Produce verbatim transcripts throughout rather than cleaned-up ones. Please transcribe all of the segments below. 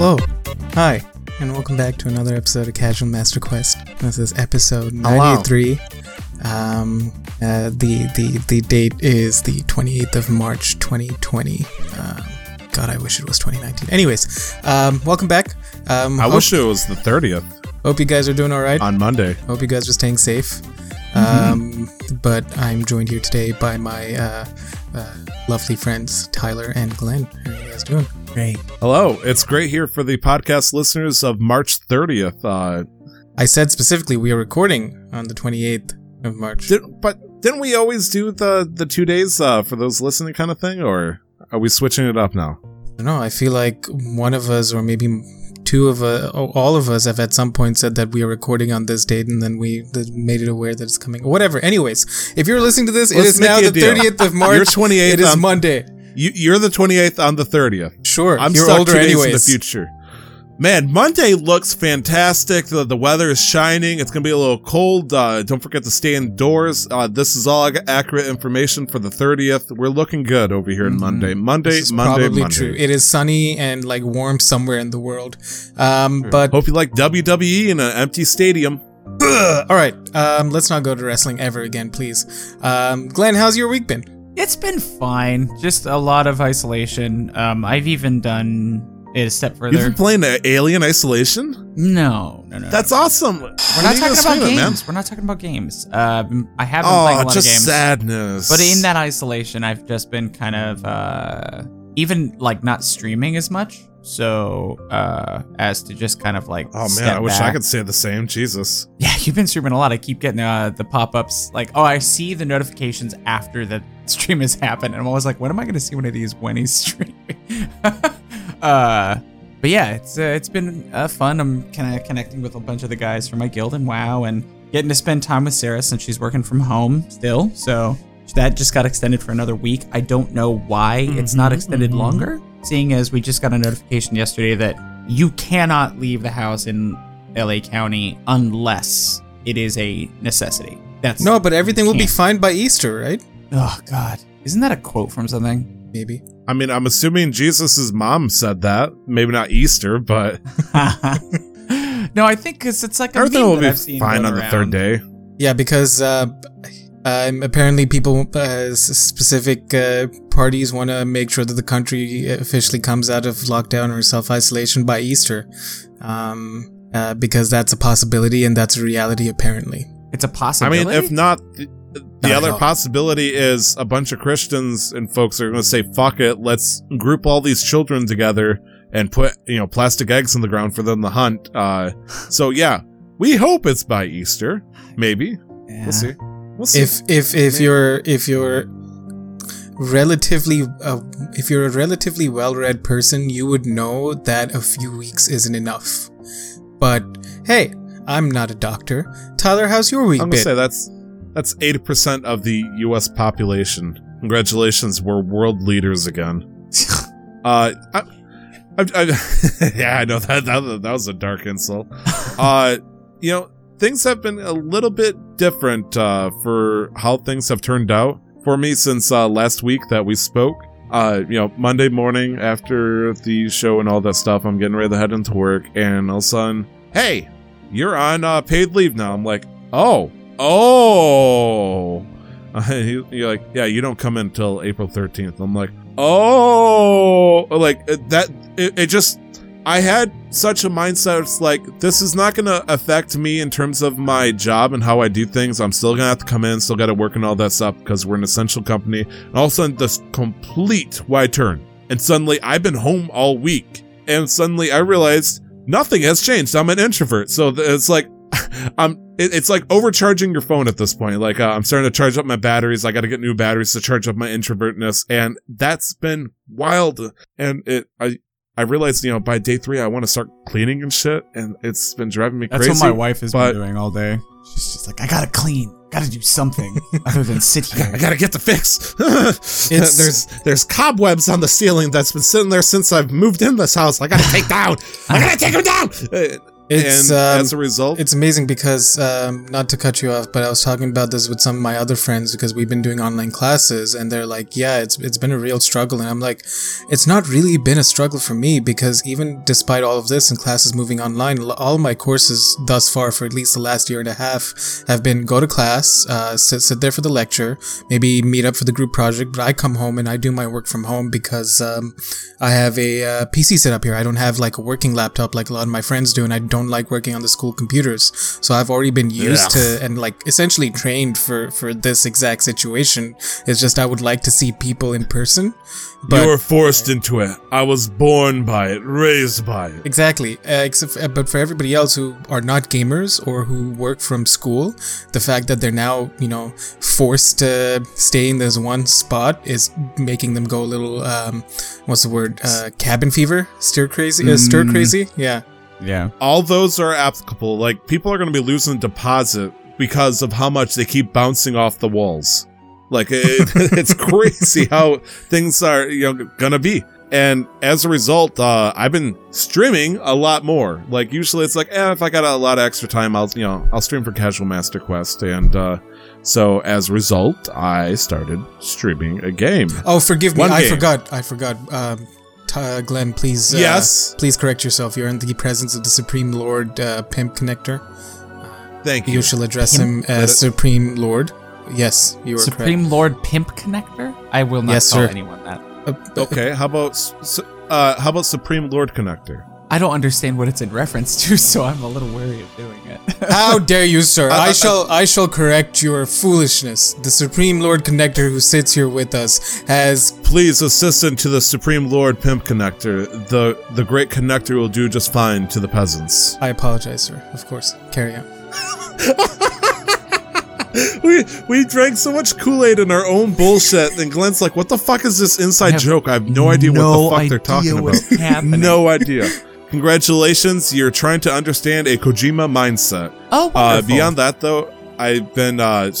Hello, hi, and welcome back to another episode of Casual Master Quest. This is episode ninety-three. Um, uh, the the the date is the twenty-eighth of March, twenty twenty. Um, God, I wish it was twenty nineteen. Anyways, um, welcome back. Um, I hope, wish it was the thirtieth. Hope you guys are doing all right on Monday. Hope you guys are staying safe. Um, mm-hmm. But I'm joined here today by my uh, uh, lovely friends Tyler and Glenn. How are you guys doing? Great. Hello. It's great here for the podcast listeners of March thirtieth. Uh, I said specifically we are recording on the twenty-eighth of March. Did, but didn't we always do the, the two days uh, for those listening kind of thing, or are we switching it up now? I don't know. I feel like one of us, or maybe two of us, oh, all of us have at some point said that we are recording on this date, and then we made it aware that it's coming. Whatever. Anyways, if you're listening to this, Let's it is now the deal. thirtieth of March. You're twenty-eighth. It is um, Monday. You, you're the twenty-eighth on the thirtieth. Sure, I'm you're stuck older two days anyways. In the future. Man, Monday looks fantastic. The, the weather is shining. It's going to be a little cold. Uh, don't forget to stay indoors. Uh, this is all accurate information for the thirtieth. We're looking good over here in mm-hmm. Monday. Monday, this is Monday, probably Monday. True. It is sunny and like warm somewhere in the world. Um, sure. But hope you like W W E in an empty stadium. All right, um, let's not go to wrestling ever again, please. Um, Glenn, how's your week been? It's been fine. Just a lot of isolation. Um, I've even done it a step further. You've been playing Alien Isolation? No, no, no. That's no. awesome. We're not talking about games. It, man. We're not talking about games. Um, I have been oh, playing a lot just of games. Sadness. But in that isolation, I've just been kind of uh, even like not streaming as much, so uh, as to just kind of like. Oh man, step I wish back. I could say the same. Jesus. Yeah, you've been streaming a lot. I keep getting uh, the pop-ups like, oh, I see the notifications after the stream has happened, and I'm always like, when am I going to see one of these when he's streaming? uh, but yeah, it's uh, it's been uh, fun. I'm kind of connecting with a bunch of the guys from my guild and WoW, and getting to spend time with Sarah since she's working from home still. So that just got extended for another week. I don't know why mm-hmm, it's not extended mm-hmm. longer, seeing as we just got a notification yesterday that you cannot leave the house in L A County unless it is a necessity. That's no, but everything will be fine by Easter, right? Oh, God. Isn't that a quote from something? Maybe. I mean, I'm assuming Jesus' mom said that. Maybe not Easter, but... No, I think because it's like a meme will that be I've seen fine on around. The third day. Yeah, because uh, um, apparently people, uh, specific uh, parties want to make sure that the country officially comes out of lockdown or self-isolation by Easter. Um, uh, because that's a possibility and that's a reality, apparently. It's a possibility? I mean, if not... Th- The Not other possibility is a bunch of Christians and folks are going to say, fuck it, let's group all these children together and put, you know, plastic eggs in the ground for them to hunt. Uh, so, yeah, we hope it's by Easter. Maybe. Yeah. We'll see. We'll see. If, if, if you're, if you're relatively, uh, if you're a relatively well-read person, you would know that a few weeks isn't enough. But, hey, I'm not a doctor. Tyler, how's your week been? I'm going to say that's... That's eighty percent of the U S population. Congratulations, we're world leaders again. Uh, I, I, I, yeah, I know that, that that was a dark insult. Uh, you know, things have been a little bit different uh, for how things have turned out for me since uh, last week that we spoke. Uh, you know, Monday morning after the show and all that stuff, I'm getting ready to head into work, and all of a sudden, hey, you're on uh, paid leave now. I'm like, oh. Oh, uh, you, you're like, yeah, you don't come in until April thirteenth. I'm like, oh, like that. It, it just, I had such a mindset. It's like, this is not going to affect me in terms of my job and how I do things. I'm still going to have to come in, still got to work and all that stuff because we're an essential company. And all of a sudden, this complete wide turn. And suddenly I've been home all week. And suddenly I realized nothing has changed. I'm an introvert. So th- it's like, I'm. It, it's like overcharging your phone at this point. Like uh, I'm starting to charge up my batteries. I got to get new batteries to charge up my introvertness, and that's been wild. And it, I, I realized, you know, by day three, I want to start cleaning and shit, and it's been driving me that's crazy. That's what my wife has but, been doing all day. She's just like, I gotta clean, gotta do something other than sit here. I gotta get the fix. it's, there's there's cobwebs on the ceiling that's been sitting there since I've moved in this house. I gotta take down. I gotta take them down. It's, and um, as a result, it's amazing because um, not to cut you off, but I was talking about this with some of my other friends because we've been doing online classes, and they're like, "Yeah, it's it's been a real struggle," and I'm like, "It's not really been a struggle for me because even despite all of this and classes moving online, all my courses thus far for at least the last year and a half have been go to class, uh, sit sit there for the lecture, maybe meet up for the group project, but I come home and I do my work from home because um, I have a uh, P C set up here. I don't have like a working laptop like a lot of my friends do, and I don't." Don't like working on the school computers, so I've already been used yeah. to and like essentially trained for for this exact situation. It's just I would like to see people in person, but you were forced uh, into it. I was born by it, raised by it. Exactly. Uh, except for, but for everybody else who are not gamers or who work from school, the fact that they're now, you know, forced to stay in this one spot is making them go a little um what's the word uh cabin fever, stir crazy, uh, stir crazy. Mm. Yeah. Yeah. All those are applicable. Like, people are going to be losing deposit because of how much they keep bouncing off the walls. Like, it, it's crazy how things are, you know, going to be. And as a result, uh, I've been streaming a lot more. Like, usually it's like, eh, if I got a lot of extra time, I'll, you know, I'll stream for Casual Master Quest. And, uh, so as a result, I started streaming a game. Oh, forgive me. One I game. forgot. I forgot. Um, Uh, Glenn, please uh, yes. please correct yourself. You're in the presence of the Supreme Lord uh, Pimp Connector. Thank you. You shall address Pimp? him as Supreme Lord. Yes, you are Supreme correct. Supreme Lord Pimp Connector? I will not yes, call sir. anyone that. Uh, okay, how about uh, how about Supreme Lord Connector? I don't understand what it's in reference to, so I'm a little wary of doing it. How dare you, sir? I shall I shall correct your foolishness. The Supreme Lord Connector who sits here with us has... Please, assistant to the Supreme Lord Pimp Connector. The, the great connector will do just fine to the peasants. I apologize, sir. Of course. Carry on. We we drank so much Kool-Aid in our own bullshit, and Glenn's like, what the fuck is this inside I joke? I have no idea no what the fuck they're talking about. No idea. Congratulations, you're trying to understand a Kojima mindset. Oh, wonderful. Uh, beyond that, though, I've been uh,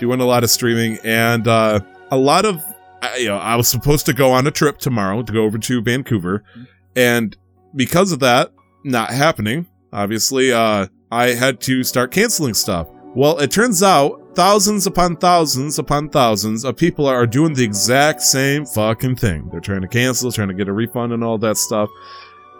doing a lot of streaming, and uh, a lot of... I, you know, I was supposed to go on a trip tomorrow to go over to Vancouver, and because of that not happening, obviously, uh, I had to start canceling stuff. Well, it turns out thousands upon thousands upon thousands of people are doing the exact same fucking thing. They're trying to cancel, trying to get a refund and all that stuff.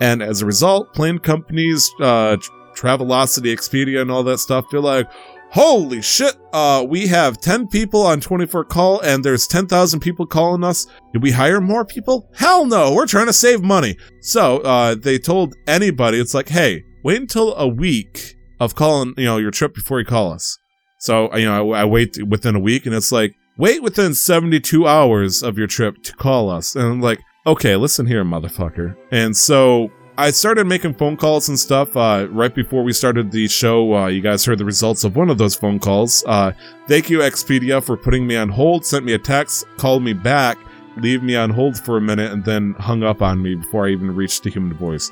And as a result, plane companies, uh, Travelocity, Expedia, and all that stuff, they're like, holy shit, uh, we have ten people on twenty-four call, and there's ten thousand people calling us. Did we hire more people? Hell no, we're trying to save money. So uh, they told anybody, it's like, hey, wait until a week of calling, you know, your trip before you call us. So, you know, I, I wait within a week, and it's like, wait within seventy-two hours of your trip to call us. And I'm like, okay, listen here, motherfucker. And so I started making phone calls and stuff uh, right before we started the show. Uh, you guys heard the results of one of those phone calls. Uh, thank you, Expedia, for putting me on hold, sent me a text, called me back, leave me on hold for a minute, and then hung up on me before I even reached the human voice.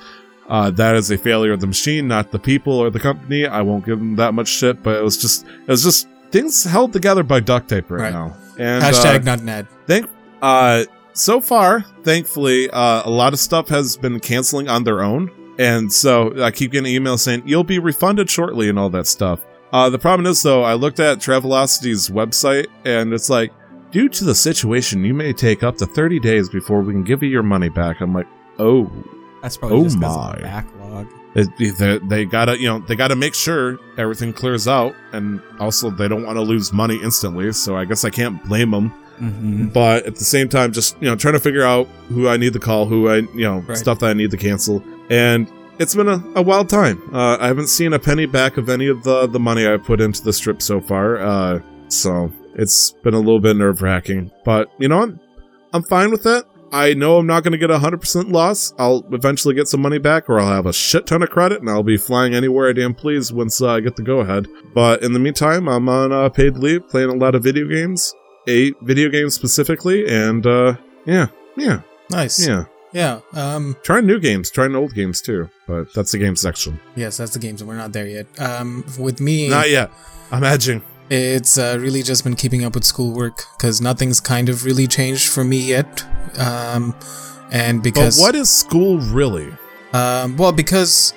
Uh, that is a failure of the machine, not the people or the company. I won't give them that much shit, but it was just, it was just things held together by duct tape right, right. now. And, hashtag uh, not Ned. Thank. Uh, So far, thankfully, uh, a lot of stuff has been canceling on their own. And so I keep getting emails saying, you'll be refunded shortly and all that stuff. Uh, the problem is, though, I looked at Travelocity's website and it's like, due to the situation, you may take up to thirty days before we can give you your money back. I'm like, oh, that's probably oh just my the backlog. It, they, they gotta, you know, they gotta make sure everything clears out. And also they don't want to lose money instantly. So I guess I can't blame them. Mm-hmm. But at the same time, just, you know, trying to figure out who I need to call, who I, you know, right. stuff that I need to cancel. And it's been a, a wild time. Uh, I haven't seen a penny back of any of the, the money I put into this trip so far. Uh, so it's been a little bit nerve wracking, but you know, I'm, I'm fine with it. I know I'm not going to get a one hundred percent loss. I'll eventually get some money back, or I'll have a shit ton of credit, and I'll be flying anywhere I damn please once uh, I get the go-ahead. But in the meantime, I'm on uh, paid leave, playing a lot of video games. A video game specifically, and uh, yeah, yeah, nice, yeah, yeah. Um, trying new games, trying old games too, but that's the game section. Yes, that's the games, and we're not there yet. Um, with me, not yet. I'm edging. It's uh, really just been keeping up with schoolwork because nothing's kind of really changed for me yet. Um, and because but what is school really? Um, well, because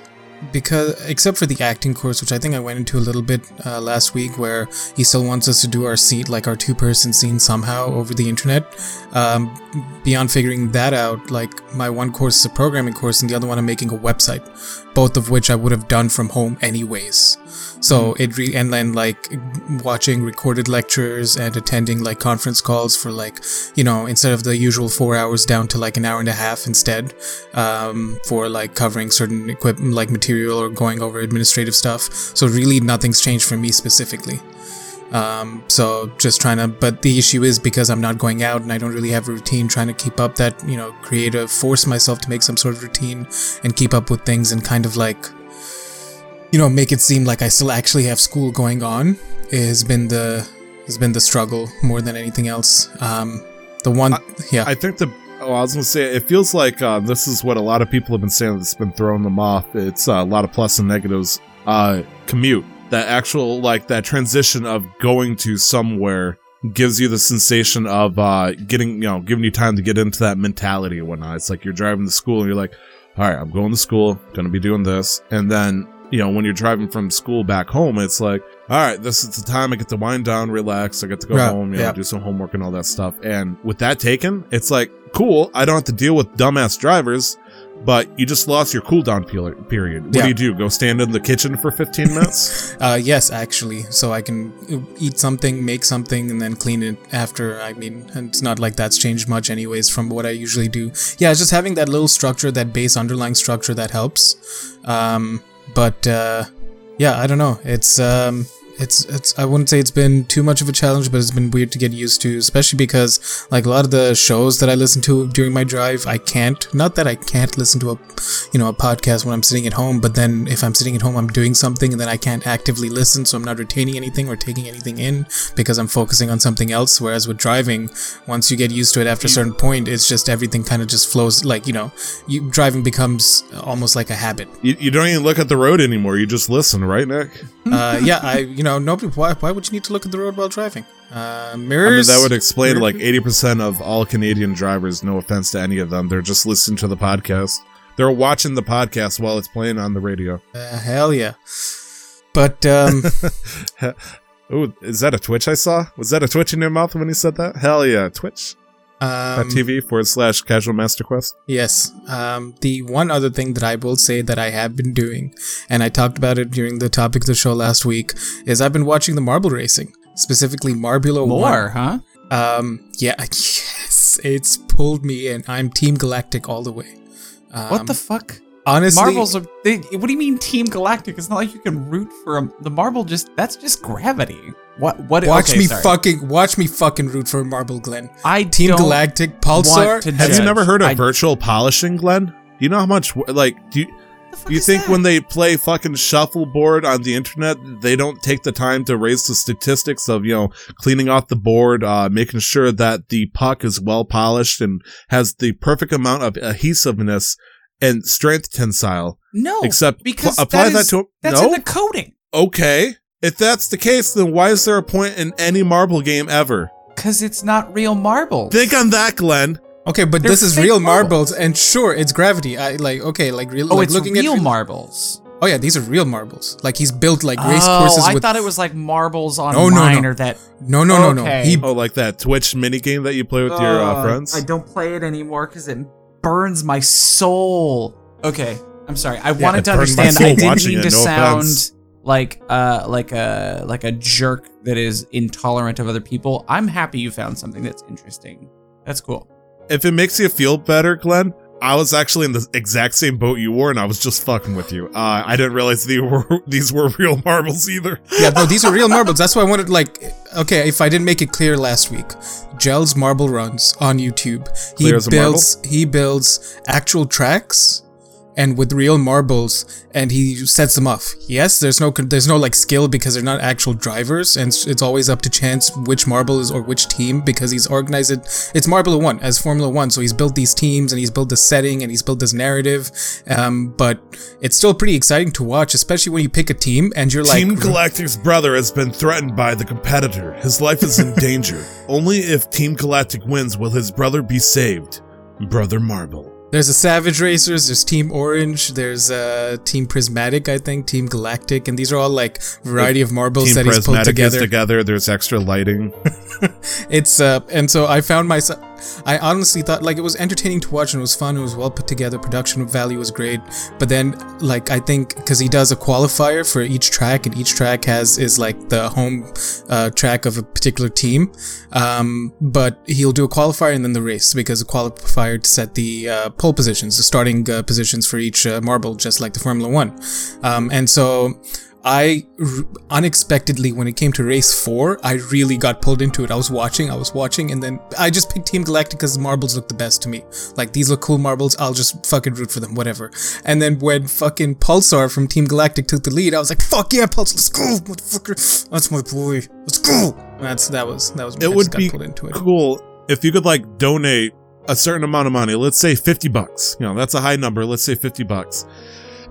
because except for the acting course, which I think I went into a little bit uh, last week, where he still wants us to do our scene, like our two-person scene somehow over the internet. Um, beyond figuring that out, like my one course is a programming course and the other one I'm making a website, both of which I would have done from home anyways. So it re- and then like watching recorded lectures and attending like conference calls for like, you know, instead of the usual four hours down to like an hour and a half instead, um, for like covering certain equipment, like material or going over administrative stuff. So really nothing's changed for me specifically. Um, so just trying to, but the issue is because I'm not going out and I don't really have a routine, trying to keep up that, you know, creative, force myself to make some sort of routine and keep up with things and kind of like, you know, make it seem like I still actually have school going on has been the, has been the struggle more than anything else. Um, the one, I, yeah, I think the, oh, I was going to say, it feels like, uh, this is what a lot of people have been saying that's been throwing them off. It's uh, a lot of plus and negatives, uh, commute. That actual, like, that transition of going to somewhere gives you the sensation of uh, getting, you know, giving you time to get into that mentality and whatnot. It's like you're driving to school and you're like, all right, I'm going to school, going to be doing this. And then, you know, when you're driving from school back home, it's like, all right, this is the time I get to wind down, relax. I get to go yeah, home, you yeah. know, do some homework and all that stuff. And with that taken, it's like, cool, I don't have to deal with dumbass drivers. But you just lost your cooldown period. What yeah. do you do? Go stand in the kitchen for fifteen minutes? uh, yes, actually. So I can eat something, make something, and then clean it after. I mean, it's not like that's changed much anyways from what I usually do. Yeah, it's just having that little structure, that base underlying structure that helps. Um, but uh, yeah, I don't know. It's... Um, It's, it's, I wouldn't say it's been too much of a challenge, but it's been weird to get used to, especially because, like, a lot of the shows that I listen to during my drive, I can't, not that I can't listen to a, you know, a podcast when I'm sitting at home, but then if I'm sitting at home, I'm doing something and then I can't actively listen, so I'm not retaining anything or taking anything in because I'm focusing on something else. Whereas with driving, once you get used to it after a certain point, it's just everything kind of just flows, like, you know, you, driving becomes almost like a habit. You, you don't even look at the road anymore, you just listen, right, Nick? Uh, yeah, I, you know, nobody, why, why would you need to look at the road while driving? Uh, mirrors? I mean, that would explain like eighty percent of all Canadian drivers, no offense to any of them. They're just listening to the podcast. They're watching the podcast while it's playing on the radio. Uh, hell yeah. But, um... Ooh, is that a Twitch I saw? Was that a Twitch in your mouth when you said that? Hell yeah, Twitch. Um, T V forward slash Casual Master Quest. Yes. Um, the one other thing that I will say that I have been doing, and I talked about it during the topic of the show last week, is I've been watching the marble racing, specifically Marbulo More, huh? Um, yeah. Yes, it's pulled me in. I'm Team Galactic all the way. Um, what the fuck? Honestly, marbles are. They, what do you mean Team Galactic? It's not like you can root for a, the marble. Just that's just gravity. What? What? Watch okay, me sorry. fucking watch me fucking root for Marble Glenn. I Team don't Galactic Pulsar. Have judge. you never heard of I, virtual polishing, Glenn? Do you know how much like do you, do you think that? When they play fucking shuffleboard on the internet, they don't take the time to raise the statistics of, you know, cleaning off the board, uh, making sure that the puck is well polished and has the perfect amount of adhesiveness and strength tensile? No, except because pl- apply that, is, that to a, that's no? in the coding. Okay. If that's the case, then why is there a point in any marble game ever? Because it's not real marbles. Think on that, Glenn. Okay, but They're this is real marbles. marbles, and sure, it's gravity. I like okay, like real. Oh, like it's looking real at real marbles. Oh yeah, these are real marbles. Like he's built like race oh, courses. Oh, I with... thought it was like marbles online no, no, no. or that. No, no, no, okay. no. He... Oh, like that Twitch mini game that you play with uh, your uh, friends. I don't play it anymore because it burns my soul. Okay, I'm sorry. I yeah, wanted to understand. I didn't mean it, to no sound. Offense. Like uh, like a like a jerk that is intolerant of other people. I'm happy you found something that's interesting. That's cool. If it makes you feel better, Glenn, I was actually in the exact same boat you were, and I was just fucking with you. Uh, I didn't realize they were, these were real marbles either. Yeah, no, these are real marbles. That's why I wanted, like, okay, if I didn't make it clear last week, Gel's Marble Runs on YouTube. He Clear as a builds marble? He builds actual tracks. And with real marbles, and he sets them off. Yes, there's no there's no like skill because they're not actual drivers, and it's always up to chance which marble is or which team, because he's organized it. It's Marble One as Formula One, so he's built these teams and he's built this setting and he's built this narrative. Um, but it's still pretty exciting to watch, especially when you pick a team and you're like, Team Galactic's brother has been threatened by the competitor. His life is in danger. Only if Team Galactic wins will his brother be saved. Brother Marble. There's a Savage Racers, there's Team Orange, there's uh, Team Prismatic, I think, Team Galactic, and these are all like variety of marbles Team that he's Prismatic pulled together. Is together. There's extra lighting. It's uh, and so I found myself. I honestly thought like it was entertaining to watch and it was fun. It was well put together. Production value was great. But then, like I think, because he does a qualifier for each track, and each track has is like the home uh, track of a particular team. Um, but he'll do a qualifier and then the race, because a qualifier to set the uh, pole positions, the starting uh, positions for each uh, marble, just like the Formula One. Um, and so. I r- unexpectedly, when it came to race four, I really got pulled into it. I was watching, I was watching, and then I just picked Team Galactic because the marbles look the best to me. Like, these look cool marbles, I'll just fucking root for them, whatever. And then when fucking Pulsar from Team Galactic took the lead, I was like, fuck yeah, Pulsar, let's go, motherfucker. That's my boy, let's go. And that's, that was, that was, it I would got be pulled into it. Cool if you could, like, donate a certain amount of money, let's say fifty bucks. You know, that's a high number, let's say fifty bucks.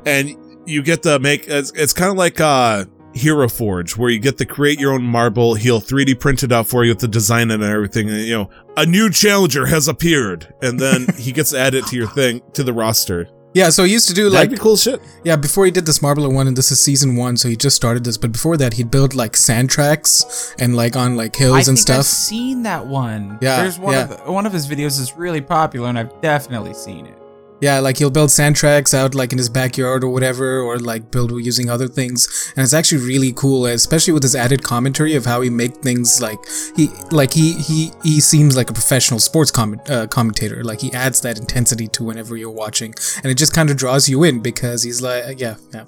And you get to make, it's, it's kind of like uh, Hero Forge, where you get to create your own marble. He'll three D print it out for you with the design and everything. And, you know, a new challenger has appeared. And then he gets added to your thing, to the roster. Yeah, so he used to do like... That'd be cool shit. Yeah, before he did this Marbler one, and this is season one, so he just started this. But before that, he'd build like sand tracks and like on like hills I and stuff. I think I've seen that one. Yeah, There's one, yeah. Of the, one of his videos is really popular, and I've definitely seen it. Yeah, like he'll build sand tracks out like in his backyard or whatever, or like build using other things. And it's actually really cool, especially with his added commentary of how he make things like he like he he, he seems like a professional sports comment, uh, commentator. Like he adds that intensity to whenever you're watching, and it just kind of draws you in because he's like, yeah, yeah,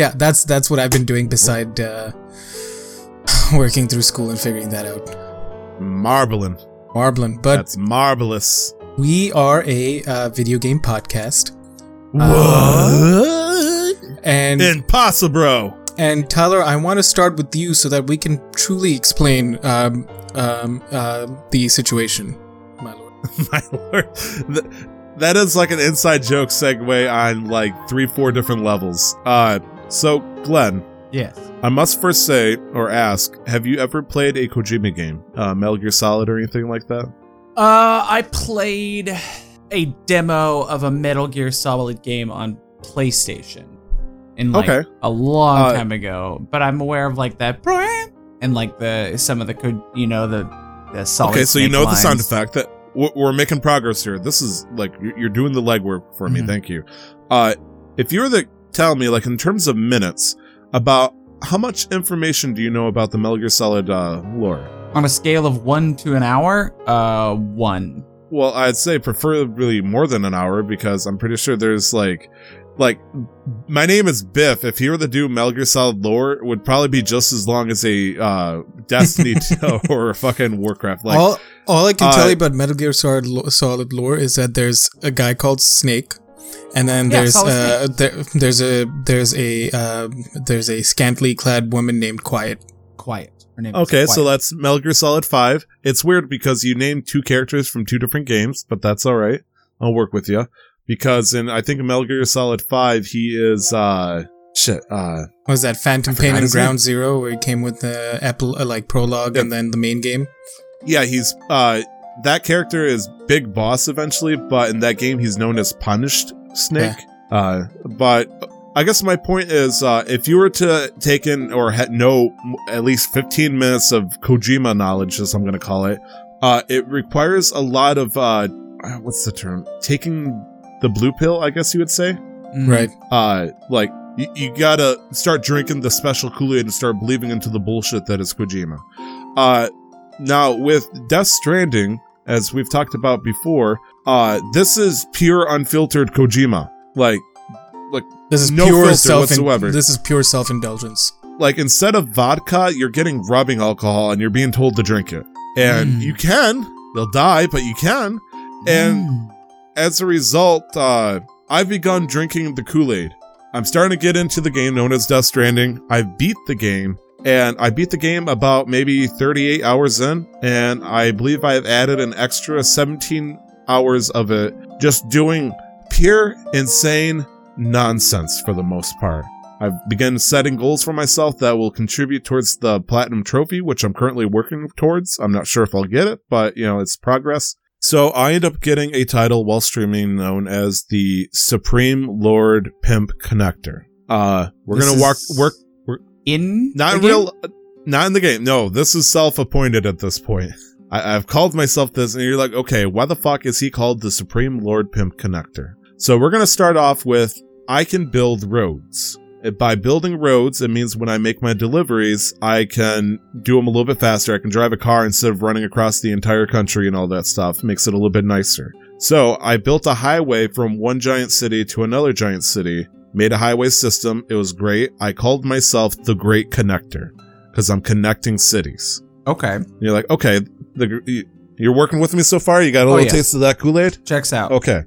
yeah. That's that's what I've been doing beside uh, working through school and figuring that out. Marbling, marbling, but that's marvelous. We are a uh, video game podcast. What? Uh, and Impossible, bro. And Tyler, I want to start with you so that we can truly explain um, um, uh, the situation, my lord. My lord. Th- that is like an inside joke segue on like three, four different levels. Uh, so, Glenn. Yes. I must first say or ask, have you ever played a Kojima game? Uh, Metal Gear Solid or anything like that? Uh, I played a demo of a Metal Gear Solid game on PlayStation in like okay. a long uh, time ago, but I'm aware of like that and like the some of the you know the, the Solid. Okay, so you know lines. The sound effect that we're, we're making progress here. This is like you're doing the legwork for me. Mm-hmm. Thank you. Uh, if you were to tell me like in terms of minutes about how much information do you know about the Metal Gear Solid uh, lore? On a scale of one to an hour, uh, one. Well, I'd say preferably more than an hour because I'm pretty sure there's like, like, my name is Biff. If he were to do Metal Gear Solid lore, it would probably be just as long as a uh, Destiny or a fucking Warcraft. Like, all, all I can uh, tell you about Metal Gear Solid lore is that there's a guy called Snake. And then yeah, there's uh, there, there's a there's a uh, there's a scantily clad woman named Quiet. Quiet. Okay, so that's Metal Gear Solid five. It's weird because you named two characters from two different games, but that's all right. I'll work with you. Because in, I think, Metal Gear Solid five, he is, uh... Shit, uh... was that Phantom Pain and Ground Zero, where he came with the, Apple, uh, like, prologue yeah. and then the main game? Yeah, he's, uh... that character is Big Boss eventually, but in that game, he's known as Punished Snake. Yeah. Uh, but... I guess my point is, uh, if you were to take in or ha- know at least fifteen minutes of Kojima knowledge, as I'm going to call it, uh, it requires a lot of, uh, what's the term? Taking the blue pill, I guess you would say. Mm-hmm. Right. Uh, like, y- you gotta start drinking the special Kool-Aid and start believing into the bullshit that is Kojima. Uh, now, with Death Stranding, as we've talked about before, uh, this is pure unfiltered Kojima. Like, Like, this is no pure filter self whatsoever. In, this is pure self-indulgence. Like, instead of vodka, you're getting rubbing alcohol, and you're being told to drink it. And mm. you can. They'll die, but you can. And mm. as a result, uh, I've begun drinking the Kool-Aid. I'm starting to get into the game known as Death Stranding. I beat the game. And I beat the game about maybe thirty-eight hours in. And I believe I've added an extra seventeen hours of it. Just doing pure, insane nonsense for the most part. I've begun setting goals for myself that will contribute towards the platinum trophy, which I'm currently working towards. I'm not sure if I'll get it, but you know, it's progress. So I end up getting a title while streaming known as the Supreme Lord Pimp Connector. Uh, we're this gonna walk work we're, in not the real, game? Not in the game. No, this is self-appointed at this point. I, I've called myself this, and you're like, okay, why the fuck is he called the Supreme Lord Pimp Connector? So we're gonna start off with I can build roads. By building roads, it means when I make my deliveries, I can do them a little bit faster. I can drive a car instead of running across the entire country and all that stuff. It makes it a little bit nicer. So I built a highway from one giant city to another giant city, made a highway system. It was great. I called myself the Great Connector because I'm connecting cities. Okay. And you're like, okay, the, you're working with me so far? You got a little oh, yeah. taste of that Kool-Aid? Checks out. Okay.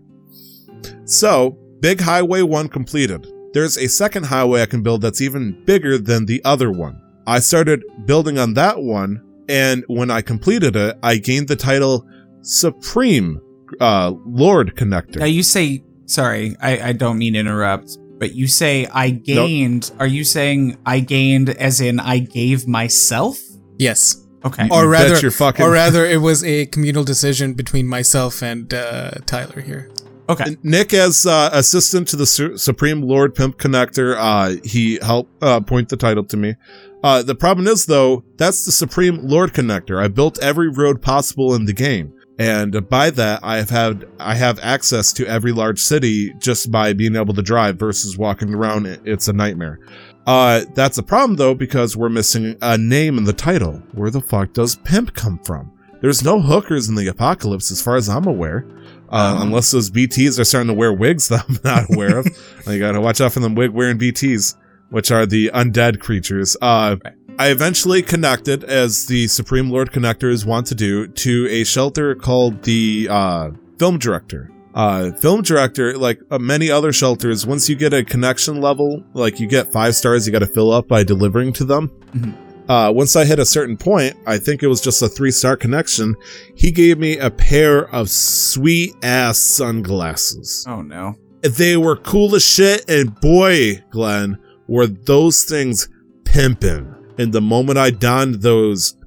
So big highway one completed. There's a second highway I can build that's even bigger than the other one. I started building on that one, and when I completed it, I gained the title Supreme uh, Lord Connector. Now you say, sorry, I, I don't mean to interrupt, but you say I gained. Nope. Are you saying I gained as in I gave myself? Yes. Okay. Or rather, you're fucking- or rather, it was a communal decision between myself and uh, Tyler here. Okay. Nick, as uh, assistant to the Su- Supreme Lord Pimp Connector, uh, he helped uh, point the title to me. Uh, the problem is, though, that's the Supreme Lord Connector. I built every road possible in the game, and by that, I have had I have access to every large city just by being able to drive versus walking around. It's a nightmare. Uh, that's a problem, though, because we're missing a name in the title. Where the fuck does pimp come from? There's no hookers in the apocalypse, as far as I'm aware. Uh, um, unless those B Ts are starting to wear wigs that I'm not aware of. You gotta watch out for them wig-wearing B Ts, which are the undead creatures. Uh, right. I eventually connected, as the Supreme Lord Connectors want to do, to a shelter called the uh, Film Director. Uh, Film Director, like uh, many other shelters, once you get a connection level, like you get five stars you gotta fill up by delivering to them. Mm-hmm. Uh, once I hit a certain point, I think it was just a three-star connection, he gave me a pair of sweet-ass sunglasses. Oh, no. They were cool as shit, and boy, Glenn, were those things pimpin'. And the moment I donned those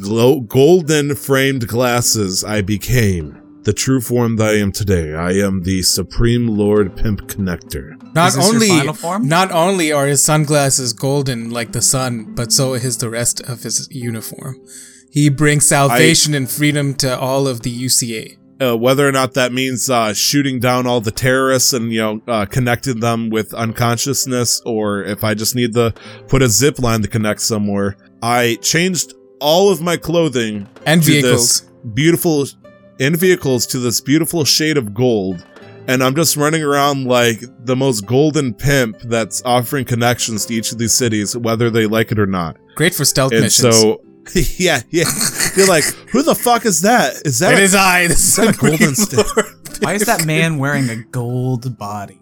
glow- golden-framed glasses, I became the true form that I am today. I am the Supreme Lord Pimp Connector. Not only, not only are his sunglasses golden like the sun, but so is the rest of his uniform. He brings salvation I, and freedom to all of the U C A. Uh, whether or not that means uh, shooting down all the terrorists and, you know, uh, connecting them with unconsciousness, or if I just need to put a zip line to connect somewhere, I changed all of my clothing and vehicles. This beautiful. In vehicles to this beautiful shade of gold, and I'm just running around like the most golden pimp that's offering connections to each of these cities, whether they like it or not. Great for stealth and missions. So, yeah, yeah. You're like, who the fuck is that? Is that? It a, is I. Is that a golden stick? Why is that man wearing a gold body?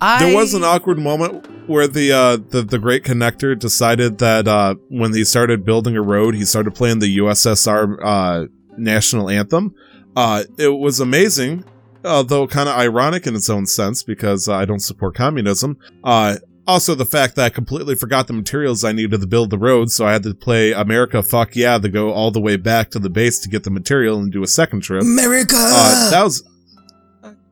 I... There was an awkward moment where the uh, the, the Great Connector decided that uh, when he started building a road, he started playing the U S S R. Uh, national anthem. Uh, it was amazing, although kind of ironic in its own sense, because uh, I don't support communism. Uh, also the fact that I completely forgot the materials I needed to build the road, so I had to play America Fuck Yeah to go all the way back to the base to get the material and do a second trip. America! Uh, that was...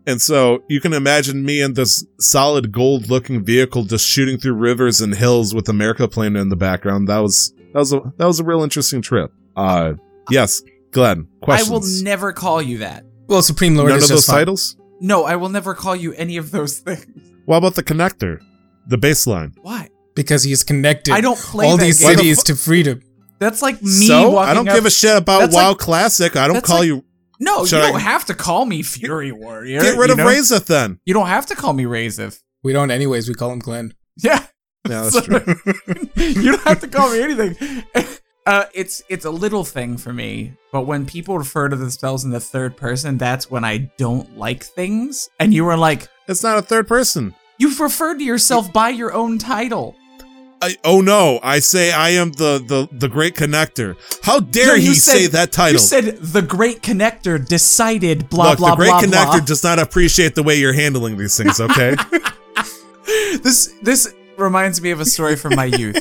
And so you can imagine me in this solid gold looking vehicle just shooting through rivers and hills with America playing in the background. That was, that was, a, that was a real interesting trip. Uh, yes. Glenn, questions. I will never call you that. Well, Supreme Lord None is of just those fun. Titles? No, I will never call you any of those things. What about the Connector? The baseline. Why? Because he is connected I don't play all that these game. Cities the fu- to freedom. That's like me so, walking I don't up. Give a shit about WoW like, Classic. I don't call like, you... No, Should you don't I, have to call me Fury Warrior. Get rid of know? Razeth then. You don't have to call me Razeth. We don't anyways. We call him Glenn. Yeah. No, that's so, true. You don't have to call me anything. Uh, it's it's a little thing for me, but when people refer to the spells in the third person, that's when I don't like things. And you were like, "It's not a third person." You've referred to yourself by your own title. I, oh no! I say I am the the, the Great Connector. How dare no, you he said, say that title? You said the Great Connector decided blah Look, blah blah. The Great blah, Connector blah. Does not appreciate the way you're handling these things. Okay. this this reminds me of a story from my youth.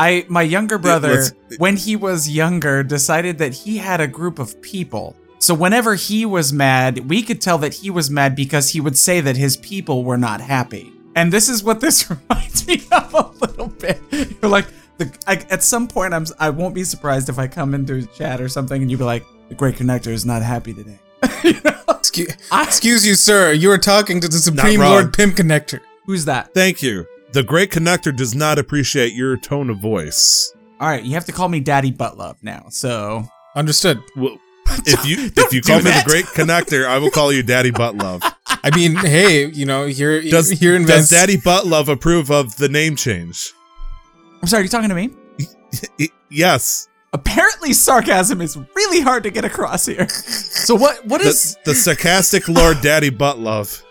I my younger brother, it was, it, when he was younger, decided that he had a group of people So whenever he was mad, we could tell that he was mad because he would say that his people were not happy. And this is what this reminds me of a little bit. You're like, the, I, at some point, I'm, I won't be surprised if I come into chat or something and you'd be like, the Great Connector is not happy today. You know? excuse, I, excuse you, sir. You are talking to the Supreme Lord Pimp Connector. Who's that? Thank you. The Great Connector does not appreciate your tone of voice. All right, you have to call me Daddy Buttlove now, so... Understood. Well, if you if you call me the Great Connector, I will call you Daddy Buttlove. I mean, hey, you know, here, does, here in Venice... Does Daddy Buttlove approve of the name change? I'm sorry, are you talking to me? Yes. Apparently sarcasm is really hard to get across here. So what? What is... The, the sarcastic Lord Daddy Buttlove.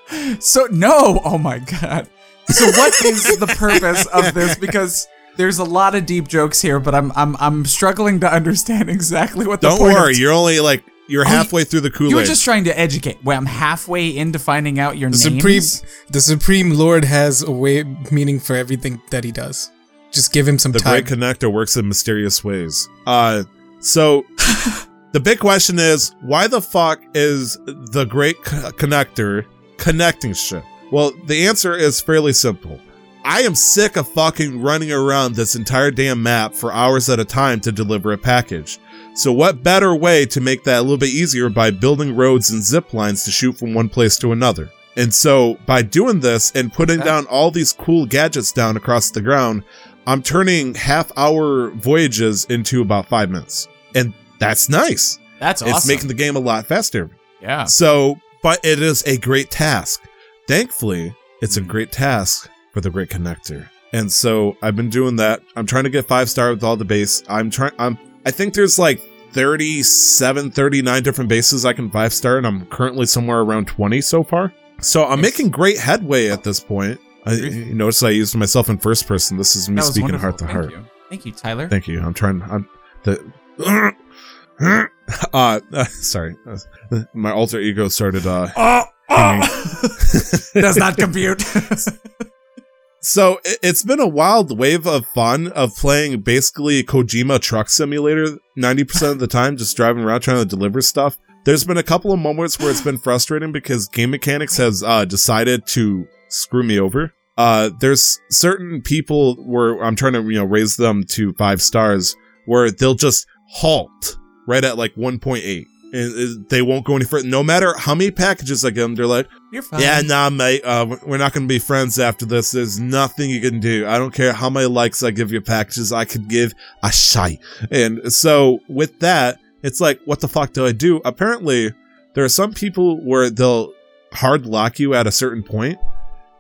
So, no, oh my god. So what is the purpose of this? Because there's a lot of deep jokes here, but I'm I'm I'm struggling to understand exactly what the Don't point worry, of t- you're only like you're oh, halfway through the Kool-Aid. You're just trying to educate. Well, I'm halfway into finding out your the names. Supreme, the Supreme Lord has a way meaning for everything that he does. Just give him some the time. The Great Connector works in mysterious ways. Uh so the big question is, why the fuck is the Great co- Connector connecting shit? Well, the answer is fairly simple. I am sick of fucking running around this entire damn map for hours at a time to deliver a package. So what better way to make that a little bit easier by building roads and zip lines to shoot from one place to another? And so by doing this and putting down all these cool gadgets down across the ground, I'm turning half hour voyages into about five minutes. And that's nice. That's awesome. It's making the game a lot faster. Yeah. So, but it is a great task. Thankfully, it's a great task for the Great Connector. And so I've been doing that. I'm trying to get five star with all the base. I'm trying I'm I think there's like thirty-seven, thirty-nine different bases I can five star, and I'm currently somewhere around twenty so far. So I'm making great headway at this point. I you notice I used myself in first person. This is me speaking wonderful. heart to Thank heart. You. Thank you, Tyler. Thank you. I'm trying I'm the uh, uh sorry. My alter ego started uh oh! Oh! Does not compute. So it's been a wild wave of fun of playing basically Kojima Truck Simulator ninety percent of the time, just driving around trying to deliver stuff. There's been a couple of moments where it's been frustrating because game mechanics has uh, decided to screw me over. Uh, there's certain people where I'm trying to, you know, raise them to five stars where they'll just halt right at like one point eight. And they won't go any further. No matter how many packages I give them, they're like, "You're fine. Yeah, nah, mate. Uh, we're not going to be friends after this. There's nothing you can do. I don't care how many likes I give your packages. I could give a shite." And so with that, it's like, what the fuck do I do? Apparently, there are some people where they'll hard lock you at a certain point,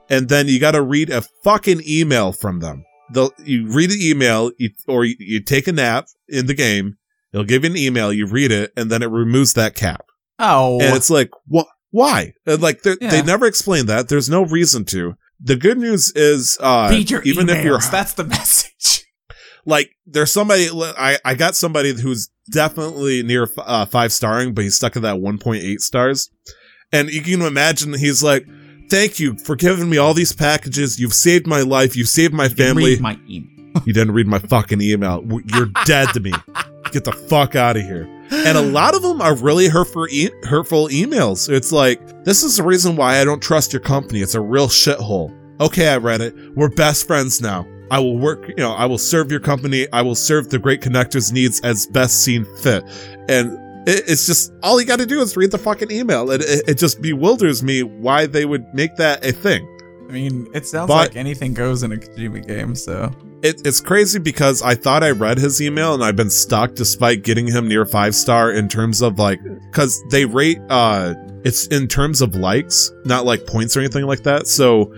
and then you got to read a fucking email from them. They'll you read the email, you, or you, you take a nap in the game. They'll give you an email, you read it, and then it removes that cap. Oh. And it's like, wh- why? And like, yeah. They never explain that. There's no reason to. The good news is, uh, read your even emails. If you're... That's the message. Like, there's somebody... I, I got somebody who's definitely near uh, five-starring, but he's stuck at that one point eight stars. And you can imagine he's like, "Thank you for giving me all these packages. You've saved my life. You've saved my family. You didn't read my email. You didn't read my fucking email. You're dead to me. Get the fuck out of here." And a lot of them are really hurtful, e- hurtful emails. It's like, "This is the reason why I don't trust your company. It's a real shithole. Okay, I read it. We're best friends now. I will work, you know, I will serve your company. I will serve the Great Connector's needs as best seen fit." And it, it's just, all you got to do is read the fucking email. It, it, it just bewilders me why they would make that a thing. I mean, it sounds but, like anything goes in a Kojima game, so... It, it's crazy because I thought I read his email and I've been stuck despite getting him near five star in terms of like, because they rate, uh, it's in terms of likes, not like points or anything like that. So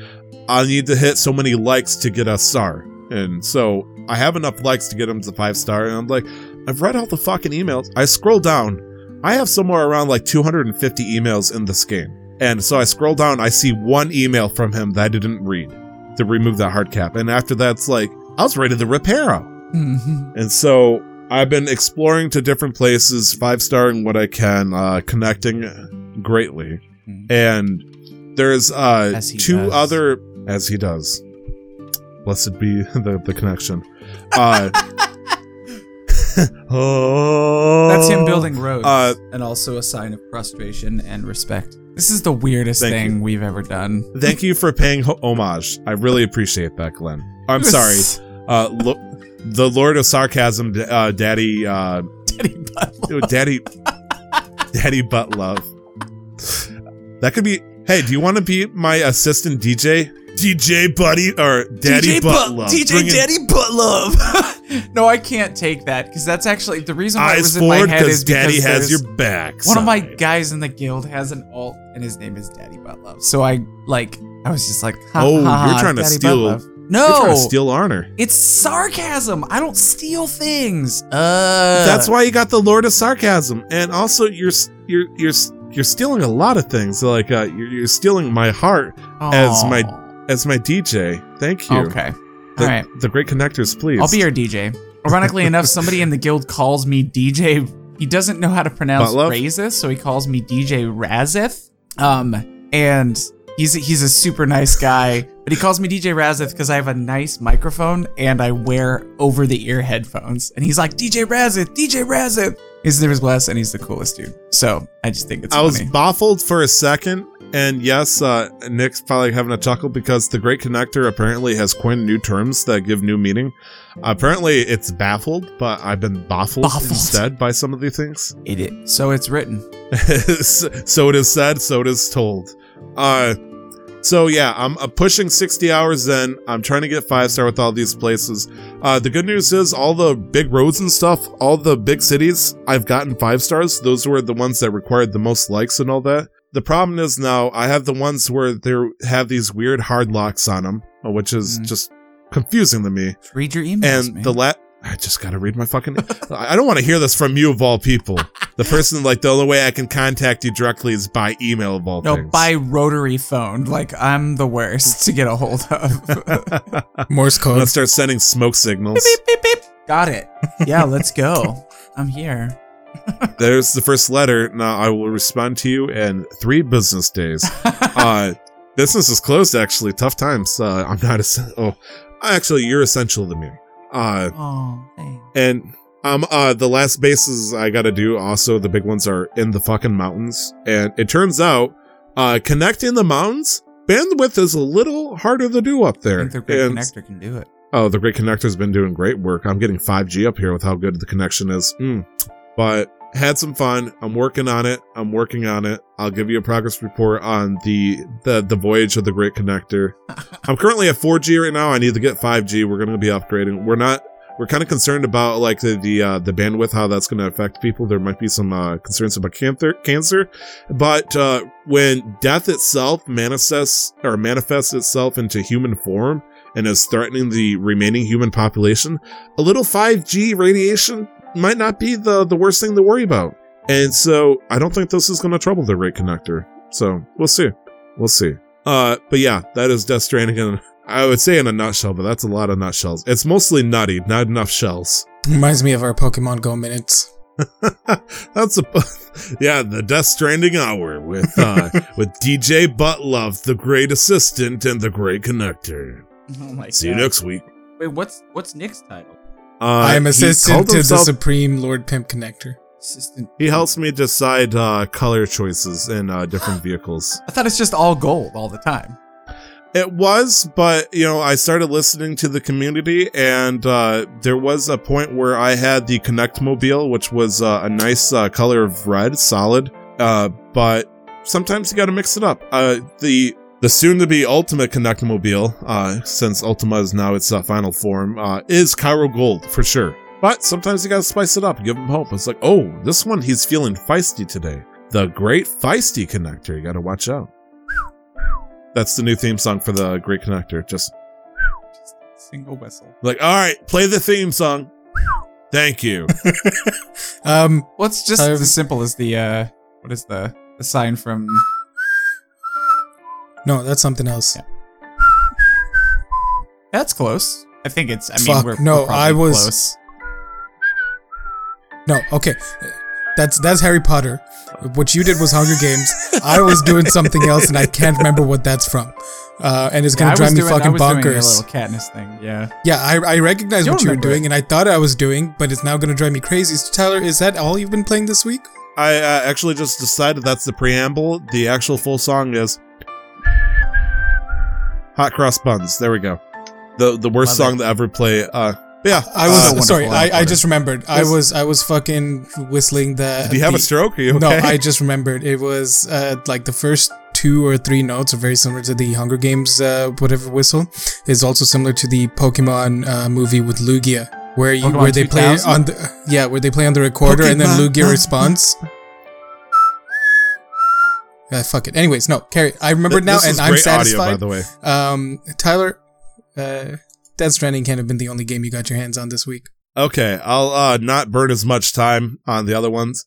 I need to hit so many likes to get a star. And so I have enough likes to get him to five star. And I'm like, I've read all the fucking emails. I scroll down. I have somewhere around like two hundred fifty emails in this game. And so I scroll down. I see one email from him that I didn't read to remove that hard cap. And after that's like, I was ready to repair up. Mm-hmm. And so I've been exploring to different places, five-starring what I can, uh, connecting greatly. Mm-hmm. And there's uh, two does. other... As he does. Blessed be the, the connection. Uh, Oh. That's him building roads, uh, and also a sign of frustration and respect. This is the weirdest thing you. we've ever done. Thank you for paying homage. I really appreciate that, Glenn. I'm sorry. Uh, lo- the Lord of Sarcasm, uh, Daddy... Uh, Daddy Butt Love. Daddy, Daddy Butt Love. That could be... Hey, do you want to be my assistant D J? D J Buddy or Daddy Butt Love. D J Daddy Butt Love. No, I can't take that, because that's actually the reason why it was in my head is because Daddy has your back. One of my guys in the guild has an alt, and his name is Daddy Butt Love. So I like, I was just like, ha, oh, ha, you're trying to steal. No, you're trying to steal honor. It's sarcasm. I don't steal things. Uh, that's why you got the Lord of Sarcasm, and also you're you're you're you're stealing a lot of things. Like uh, you're, you're stealing my heart Aww. as my as my D J. Thank you. Okay. The, All right. The great connectors, please. I'll be your D J. Ironically enough, somebody in the guild calls me D J. He doesn't know how to pronounce Razeth, so he calls me D J Razeth. Um, and he's he's a super nice guy, but he calls me D J Razeth because I have a nice microphone and I wear over-the-ear headphones. And he's like, D J Razeth, D J Razeth. His name is Bless, and he's the coolest dude. So I just think it's I funny. I was baffled for a second. And yes, uh, Nick's probably having a chuckle because the Great Connector apparently has coined new terms that give new meaning. Apparently, it's baffled, but I've been baffled, baffled. instead by some of the things. It is. So it's written. So it is said, so it is told. Uh, so yeah, I'm uh, pushing sixty hours in. I'm trying to get five star with all these places. Uh, the good news is all the big roads and stuff, all the big cities, I've gotten five stars. Those were the ones that required the most likes and all that. The problem is now I have the ones where they have these weird hard locks on them, which is mm. just confusing to me. Read your emails, and man. the la- I just gotta read my fucking. I don't want to hear this from you of all people. The person, like the only way I can contact you directly is by email of all no, things. No, by rotary phone. Like I'm the worst to get a hold of. Morse code. I'm gonna start sending smoke signals. Beep, beep, beep, beep. Got it. Yeah, let's go. I'm here. There's the first letter. Now I will respond to you in three business days. Uh, business is closed, actually. Tough times. Uh, I'm not essential. Oh, actually, you're essential to me. Uh, oh, thanks. And um, uh, the last bases I got to do, also, the big ones are in the fucking mountains. And it turns out, uh, connecting the mountains, bandwidth is a little harder to do up there. I think the Great and, Connector can do it. Oh, the Great Connector's been doing great work. I'm getting five G up here with how good the connection is. Mm. But had some fun. I'm working on it. I'm working on it. I'll give you a progress report on the the, the voyage of the Great Connector. I'm currently at four G right now. I need to get five G. We're going to be upgrading. We're not. We're kind of concerned about like the the, uh, the bandwidth, how that's going to affect people. There might be some uh, concerns about cancer. Cancer, but uh, when death itself manifests or manifests itself into human form and is threatening the remaining human population, a little five G radiation might not be the, the worst thing to worry about. And so I don't think this is going to trouble the Great Connector. So we'll see. We'll see. Uh, but yeah, that is Death Stranding. In, I would say in a nutshell, but that's a lot of nutshells. It's mostly nutty, not enough shells. Reminds me of our Pokemon Go minutes. That's a, yeah, the Death Stranding hour with, uh, with D J Butt Love, the great assistant and the Great Connector. Oh my see God. You next week. Wait, what's, what's Nick's title? Uh, I am assistant to himself, the Supreme Lord Pimp Connector. Assistant. He helps me decide uh, color choices in uh, different vehicles. I thought it's just all gold all the time. It was, but you know, I started listening to the community, and uh, there was a point where I had the Connectmobile, which was uh, a nice uh, color of red, solid. Uh, but sometimes you got to mix it up. Uh, the The soon-to-be Ultimate Connectmobile, uh, since Ultima is now its uh, final form, uh, is Cairo Gold, for sure. But sometimes you gotta spice it up and give him hope. It's like, oh, this one, he's feeling feisty today. The Great Feisty Connector. You gotta watch out. That's the new theme song for the Great Connector. Just, Just single whistle. Like, all right, play the theme song. Thank you. um, What's just um, as simple as the, uh, what is the, the sign from... No, that's something else. Yeah. That's close. I think it's... I mean, Fuck, we're, no, we're probably I was, close. No, okay. That's that's Harry Potter. What you did was Hunger Games. I was doing something else, and I can't remember what that's from. uh, and it's gonna yeah, drive me doing, fucking bonkers. I was doing a little Katniss thing, yeah. Yeah, I, I recognize you what you were doing, it. and I thought I was doing, but it's now gonna drive me crazy. So Tyler, is that all you've been playing this week? I uh, actually just decided that's the preamble. The actual full song is Hot Cross Buns. There we go. The the worst Love song it. to ever play. Uh, yeah, I was uh, sorry. I, I just remembered. I was I was fucking whistling the. Did you have the, a stroke? Are you okay? No, I just remembered. It was uh, like the first two or three notes are very similar to the Hunger Games uh, whatever whistle. It's also similar to the Pokemon uh, movie with Lugia, where you, where they play on the yeah where they play on the recorder Pokemon. and then Lugia responds. Uh, fuck it. Anyways, no. Carry. I remembered Th- now, and I'm satisfied. Audio, by the way, um, Tyler. Uh, Death Stranding can't have been the only game you got your hands on this week. Okay, I'll uh, not burn as much time on the other ones.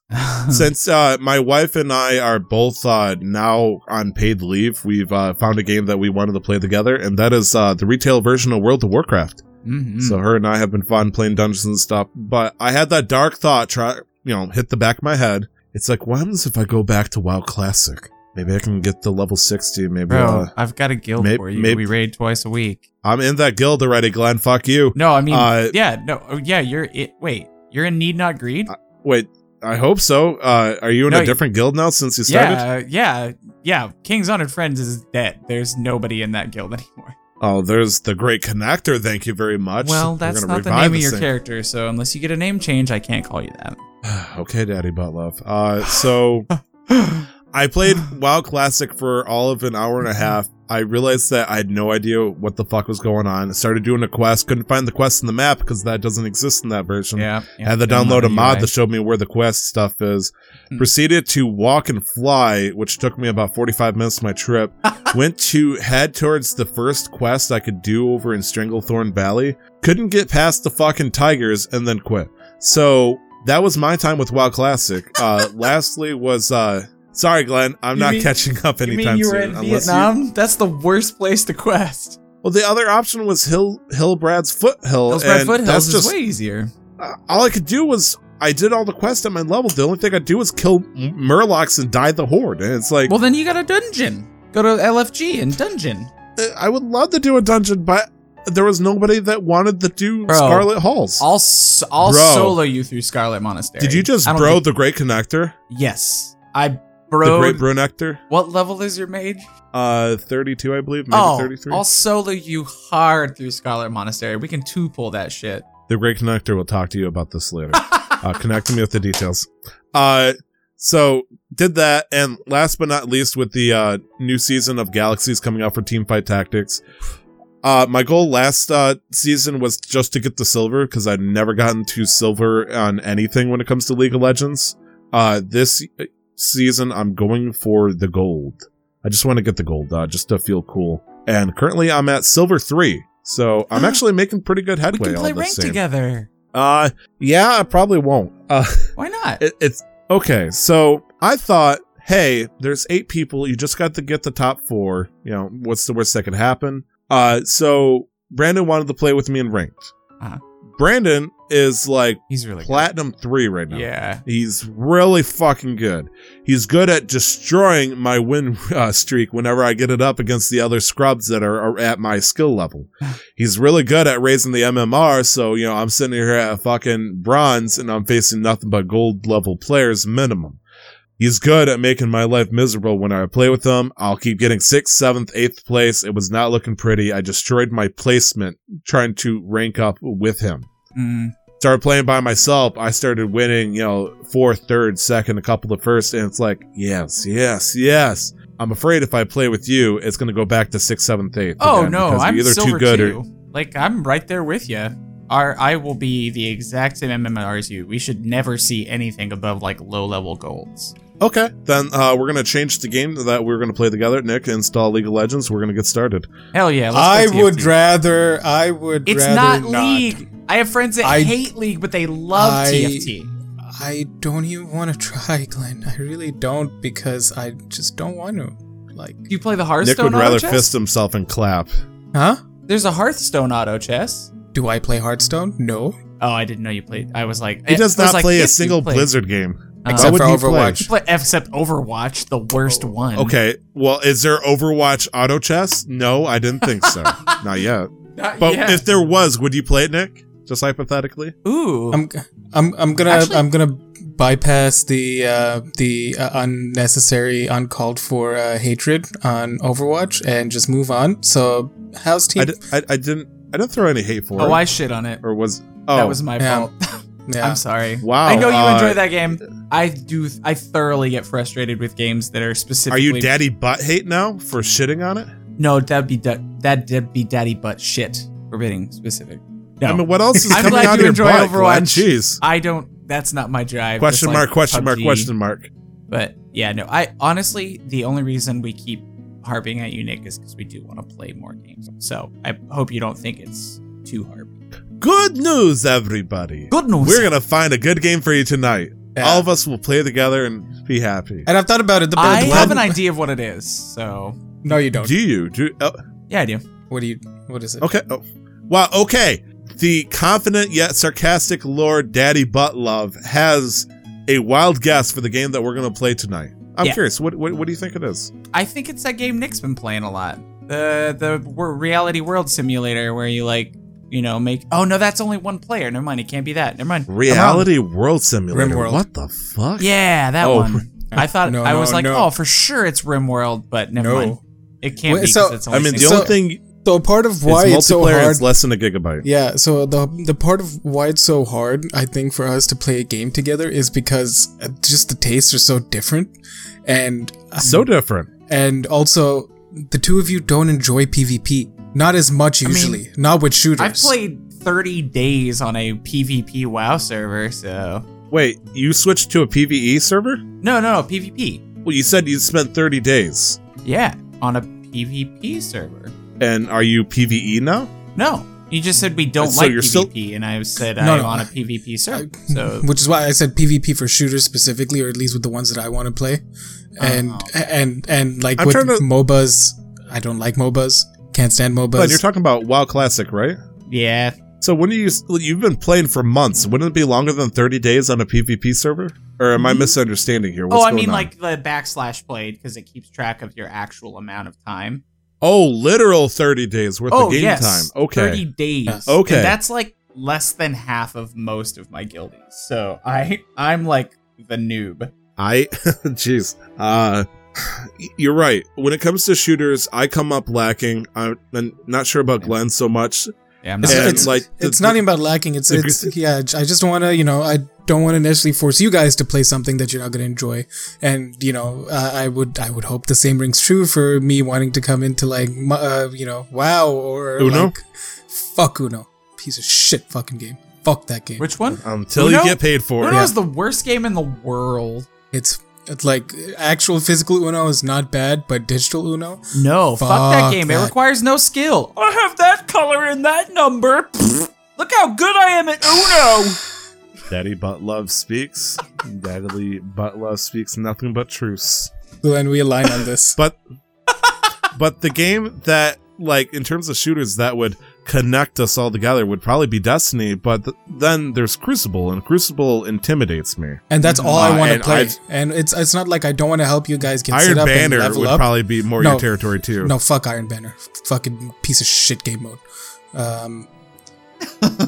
Since uh, my wife and I are both uh, now on paid leave, we've uh, found a game that we wanted to play together, and that is uh, the retail version of World of Warcraft. Mm-hmm. So her and I have been fun playing dungeons and stuff, but I had that dark thought try, you know, hit the back of my head. It's like, what happens if I go back to WoW Classic? Maybe I can get to level sixty. Maybe Bro, uh, I've got a guild may- for you. May- we raid twice a week. I'm in that guild already, Glenn. Fuck you. No, I mean, uh, yeah, no, yeah. You're it. Wait, you're in Need Not Greed. Uh, wait, I hope so. Uh, are you in no, a different guild now since you started? Yeah, yeah, yeah. King's Honored Friends is dead. There's nobody in that guild anymore. Oh, there's the Great Connector. Thank you very much. Well, that's not the name of your thing. character. So unless you get a name change, I can't call you that. Okay, Daddy Butt Love. Uh, so. I played WoW Classic for all of an hour and a half. I realized that I had no idea what the fuck was going on. I started doing a quest. Couldn't find the quest in the map because that doesn't exist in that version. Yeah, yeah, I had to download a mod that showed me where the quest stuff is. Mm. Proceeded to walk and fly, which took me about forty-five minutes of my trip. Went to head towards the first quest I could do over in Stranglethorn Valley. Couldn't get past the fucking tigers and then quit. So that was my time with WoW Classic. Uh, lastly was... Uh, Sorry, Glenn. I'm you not mean, catching up anytime soon. You mean you were in Vietnam? You... That's the worst place to quest. Well, the other option was Hill Hillbrad's Foothill. Hillbrad Foothills is just, way easier. Uh, all I could do was I did all the quests at my level. The only thing I do is kill Murlocs and die the Horde, and it's like. Well, then you got a dungeon. Go to L F G and dungeon. I would love to do a dungeon, but there was nobody that wanted to do bro, Scarlet Halls. I'll s- I'll bro. solo you through Scarlet Monastery. Did you just bro think- the Great Connector? Yes, I. Bro, the Great Brew Nectar. What level is your mage? Uh, thirty-two, I believe. Maybe oh, thirty-three. I'll solo you hard through Scarlet Monastery. We can two-pull that shit. The Great Connector will talk to you about this later. uh, connect me with the details. Uh, so did that, and last but not least, with the uh new season of Galaxies coming out for Teamfight Tactics. Uh, my goal last uh, season was just to get the silver because I'd never gotten to silver on anything when it comes to League of Legends. Uh, this. season I'm going for the gold. I just want to get the gold uh, just to feel cool, and currently I'm at silver three, so I'm actually making pretty good headway. We can play ranked together. Uh yeah, I probably won't. Uh why not? it, it's okay. So I thought, hey, there's eight people, you just got to get the top four, you know, what's the worst that could happen. Uh so Brandon wanted to play with me in ranked. uh-huh. Brandon is like he's really platinum good. three right now. Yeah, he's really fucking good. He's good at destroying my win uh, streak whenever I get it up against the other scrubs that are, are at my skill level. He's really good at raising the M M R. So, you know, I'm sitting here at fucking bronze and I'm facing nothing but gold level players minimum. He's good at making my life miserable when I play with him. I'll keep getting sixth, seventh, eighth place. It was not looking pretty. I destroyed my placement trying to rank up with him. Mm. Started playing by myself. I started winning, you know, fourth, third, second, a couple of first. And it's like, yes, yes, yes. I'm afraid if I play with you, it's going to go back to sixth, seventh, eighth. Oh, no, I'm either silver too good too. Or- like, I'm right there with you. Our, I will be the exact same M M R as you. We should never see anything above, like, low-level golds. Okay, then uh, we're going to change the game that we're going to play together. Nick, install League of Legends. We're going to get started. Hell yeah. Let's I would rather... I would it's rather It's not League. Not. I have friends that I, hate League, but they love I, T F T. I don't even want to try, Glenn. I really don't, because I just don't want to. Like, you play the Hearthstone Nick would rather fist himself and clap. Huh? There's a Hearthstone auto chess. Do I play Hearthstone? No. Oh, I didn't know you played. I was like... He does not play like, a yes, single Blizzard game. Except for Overwatch. Play? Except Overwatch, the worst oh. one. Okay, well, is there Overwatch auto chess? No, I didn't think so. Not yet. Not but yet. If there was, would you play it, Nick? Just hypothetically. Ooh, I'm, I'm, I'm gonna, Actually, I'm gonna bypass the, uh, the uh, unnecessary, uncalled for uh, hatred on Overwatch and just move on. So, how's team? I, d- I, I didn't, I didn't throw any hate for oh, it. Oh, I shit on it. Or was oh that was my yeah. fault. Yeah. I'm sorry. Wow. I know you uh, enjoy that game. I do. I thoroughly get frustrated with games that are specifically. Are you daddy butt hate now for shitting on it? No, that'd be da- that'd be daddy butt shit for being specific. No. I mean, what else is I'm coming out of your butt? I'm glad you enjoy Overwatch. Jeez. I don't. That's not my drive. Question like mark. Question P U B G. Mark. Question mark. But yeah, no. I honestly, the only reason we keep harping at you, Nick, is because we do want to play more games. So I hope you don't think it's too hard. Good news, everybody. Good news. We're going to find a good game for you tonight. Yeah. All of us will play together and be happy. And I've thought about it. The I have an idea of what it is, so... No, you don't. Do you? Do you, oh. Yeah, I do. What do you... What is it? Okay. Oh. Wow, okay. The confident yet sarcastic lord Daddy Butt Love has a wild guess for the game that we're going to play tonight. I'm yeah. curious. What, what What do you think it is? I think it's that game Nick's been playing a lot. The, the reality world simulator where you, like... You know, make... Oh, no, that's only one player. Never mind. It can't be that. Never mind. Reality World Simulator. RimWorld. What the fuck? Yeah, that oh, one. I thought... No, I was no, like, no. oh, for sure it's RimWorld, but never no. mind. It can't Wait, be so, it's only... I mean, the only so, thing... So part of why it's, it's so hard... It's less than a gigabyte. Yeah, so the the part of why it's so hard, I think, for us to play a game together is because just the tastes are so different. And... So different. And also, the two of you don't enjoy PvP. Not as much usually. I mean, not with shooters. I've played thirty days on a PvP WoW server, so... Wait, you switched to a PvE server? No, no, PvP. Well, you said you spent thirty days. Yeah, on a PvP server. And are you PvE now? No. You just said we don't so like PvP, still- and I said no, I'm no, on a PvP server. I, so. Which is why I said PvP for shooters specifically, or at least with the ones that I want to play. And, oh. and, and, and like I'm with to- MOBAs, I don't like MOBAs. Can't stand MOBAs. But you're talking about WoW Classic, right? Yeah. So when you you've been playing for months, wouldn't it be longer than thirty days on a PvP server? Or am I misunderstanding here? What's oh, I mean, on? Like the backslash played because it keeps track of your actual amount of time. Oh, literal thirty days worth oh, of game yes. time. Okay, thirty days. Yes. Okay, and that's like less than half of most of my guildies. So I I'm like the noob. I, jeez. uh. You're right. When it comes to shooters, I come up lacking. I'm not sure about Glenn so much. Yeah, I'm not and it's like the, it's not even about lacking. It's, it's yeah. I just want to, you know, I don't want to necessarily force you guys to play something that you're not going to enjoy. And you know, uh, I would I would hope the same rings true for me wanting to come into like, uh, you know, WoW or Uno. Like, fuck Uno, piece of shit, fucking game. Fuck that game. Which one? Until Uno? You get paid for it. Uno yeah. is the worst game in the world. It's. It's like actual physical Uno is not bad, but digital Uno? No, fuck, fuck that game. That. It requires no skill. I have that color and that number. Pfft, look how good I am at Uno. Daddy Butt Love speaks. Daddy Butt Love speaks nothing but truce. Glenn, we align on this. But but the game that, like, in terms of shooters, that would connect us all together would probably be Destiny, but th- then there's Crucible, and Crucible intimidates me. And that's all uh, I want to play. I've, and it's it's not like I don't want to help you guys get set up and level up. Iron Banner would probably be more no, your territory, too. No, fuck Iron Banner. Fucking piece of shit game mode. Um,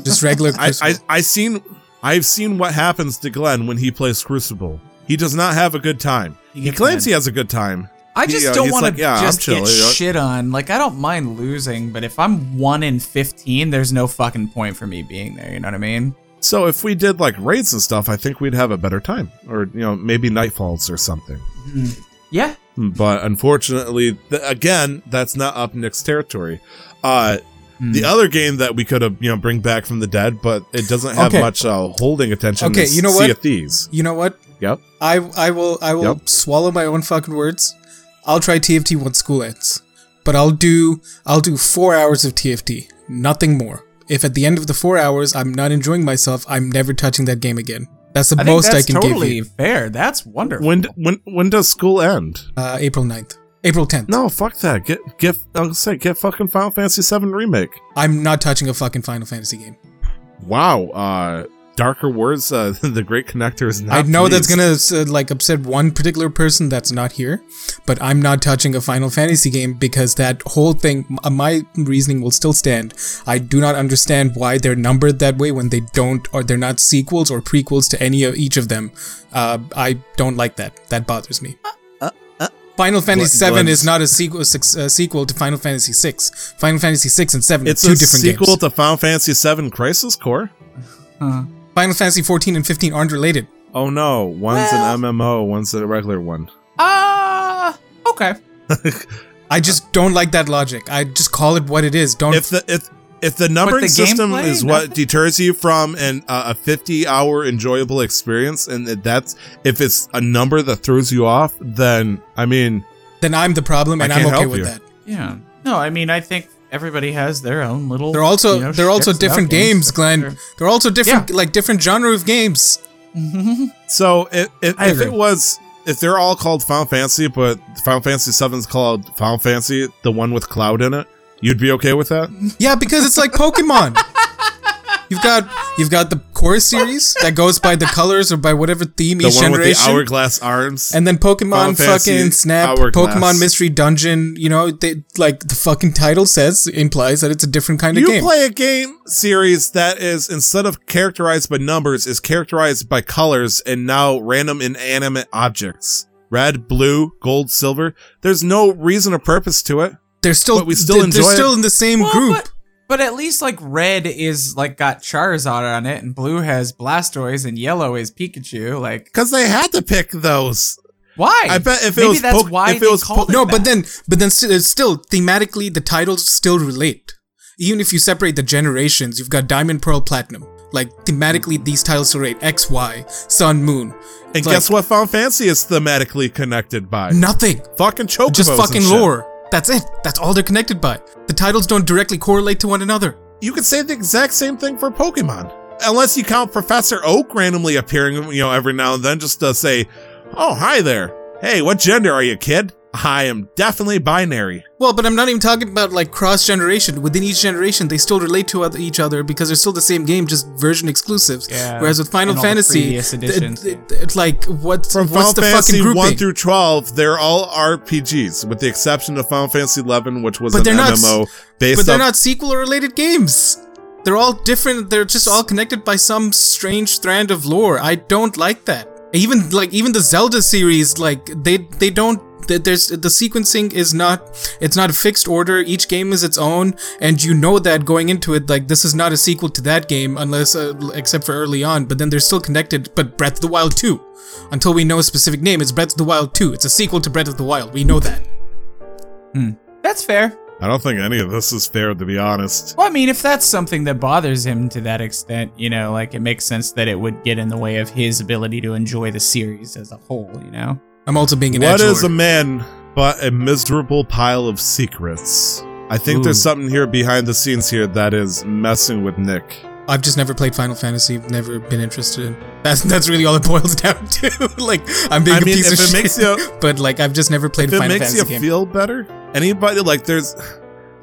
just regular Crucible. I, I, I seen, I've seen what happens to Glenn when he plays Crucible. He does not have a good time. He, he claims he has a good time. I just yeah, don't want like, to yeah, just get shit on. Like, I don't mind losing, but if I'm one in fifteen, there's no fucking point for me being there. You know what I mean? So if we did, like, raids and stuff, I think we'd have a better time. Or, you know, maybe Nightfalls or something. Yeah. But unfortunately, th- again, that's not up Nick's territory. Uh, mm. The other game that we could have, you know, bring back from the dead, but it doesn't have okay. much uh, holding attention okay, is you know Sea what? of Thieves. You know what? Yep. I, I will, I will yep. swallow my own fucking words. I'll try T F T once school ends, but I'll do I'll do four hours of T F T, nothing more. If at the end of the four hours I'm not enjoying myself, I'm never touching that game again. That's the I most that's I can totally give you. That's totally fair. That's wonderful. When when when does school end? Uh, April ninth. April tenth. No, fuck that. Get get I was gonna say get fucking Final Fantasy seven Remake. I'm not touching a fucking Final Fantasy game. Wow. Uh, darker words, uh, the Great Connector is not. I know pleased. That's gonna uh, like upset one particular person that's not here, but I'm not touching a Final Fantasy game because that whole thing, uh, my reasoning will still stand. I do not understand why they're numbered that way when they don't, or they're not sequels or prequels to any of each of them. Uh, I don't like that. That bothers me. Uh, uh, uh. Final Fantasy Glenn, seven Glenn's. is not a sequel, a sequel to Final Fantasy six. Final Fantasy six and seven it's are two different games. It's a sequel to Final Fantasy seven Crisis Core. Uh-huh. Final Fantasy fourteen and fifteen aren't related. Oh no, one's well, an M M O, one's a regular one. Ah, uh, okay. I just don't like that logic. I just call it what it is. Don't if the if if the numbering the system gameplay, is nothing? What deters you from an uh, a fifty-hour enjoyable experience, and that's if it's a number that throws you off, then I mean, then I'm the problem, and I'm okay with you. that. Yeah. No, I mean, I think. Everybody has their own little. They're also you know, they're also different games, Glenn. Sure. They're also different, yeah. like different genre of games. Mm-hmm. So it, it, if agree. it was, if they're all called Final Fantasy, but Final Fantasy seven is called Final Fantasy, the one with Cloud in it, you'd be okay with that? Yeah, because it's like Pokemon. You've got you've got the core series that goes by the colors or by whatever theme the each generation. The one with the hourglass arms. And then Pokemon fucking Snap, hourglass. Pokemon Mystery Dungeon. You know, they, like the fucking title says, implies that it's a different kind you of game. You play a game series that is, instead of characterized by numbers, is characterized by colors and now random inanimate objects. Red, blue, gold, silver. There's no reason or purpose to it. They're still, but we still they're, enjoy they're still it. in the same well, group. But- But at least, like, red is, like, got Charizard on it, and blue has Blastoise, and yellow is Pikachu, like... Because they had to pick those. Why? I bet if Maybe it was... Maybe that's po- why if they it was called po- it No, that. but then, but then st- still, thematically, the titles still relate. Even if you separate the generations, you've got Diamond, Pearl, Platinum. Like, thematically, these titles relate. X, Y, Sun, Moon. And like, guess what Final Fantasy is thematically connected by? Nothing. Fucking Chocobos Just fucking and shit. lore. That's it. That's all they're connected by. The titles don't directly correlate to one another. You could say the exact same thing for Pokemon. Unless you count Professor Oak randomly appearing, you know, every now and then just to say, oh, hi there. Hey, what gender are you, kid? I am definitely binary. Well, but I'm not even talking about, like, cross-generation. Within each generation, they still relate to other, each other because they're still the same game, just version exclusives. Yeah, whereas with Final Fantasy, th- th- th- th- like, what's, From what's Final the Fantasy fucking grouping? From Final Fantasy one through twelve, they're all R P Gs, with the exception of Final Fantasy eleven, which was but an M M O based on... But they're not sequel-related games. They're all different. They're just all connected by some strange strand of lore. I don't like that. Even, like, even the Zelda series, like, they they don't... There's, the sequencing is not it's not a fixed order. Each game is its own, and you know that going into it, like, this is not a sequel to that game unless uh, except for early on, but then they're still connected. But Breath of the Wild two, until we know a specific name, it's Breath of the Wild two. It's a sequel to Breath of the Wild. We know that. Hmm. That's fair. I don't think any of this is fair, to be honest. Well, I mean, if that's something that bothers him to that extent, you know, like, it makes sense that it would get in the way of his ability to enjoy the series as a whole, you know? I'm also being an edgelord. What is a man but a miserable pile of secrets? I think Ooh. there's something here behind the scenes here that is messing with Nick. I've just never played Final Fantasy, never been interested in. That's that's really all it boils down to. Like, I'm being I a mean, piece if of it shit, makes you, but like, I've just never played if a Final Fantasy game. It makes you feel better? Anybody, like, there's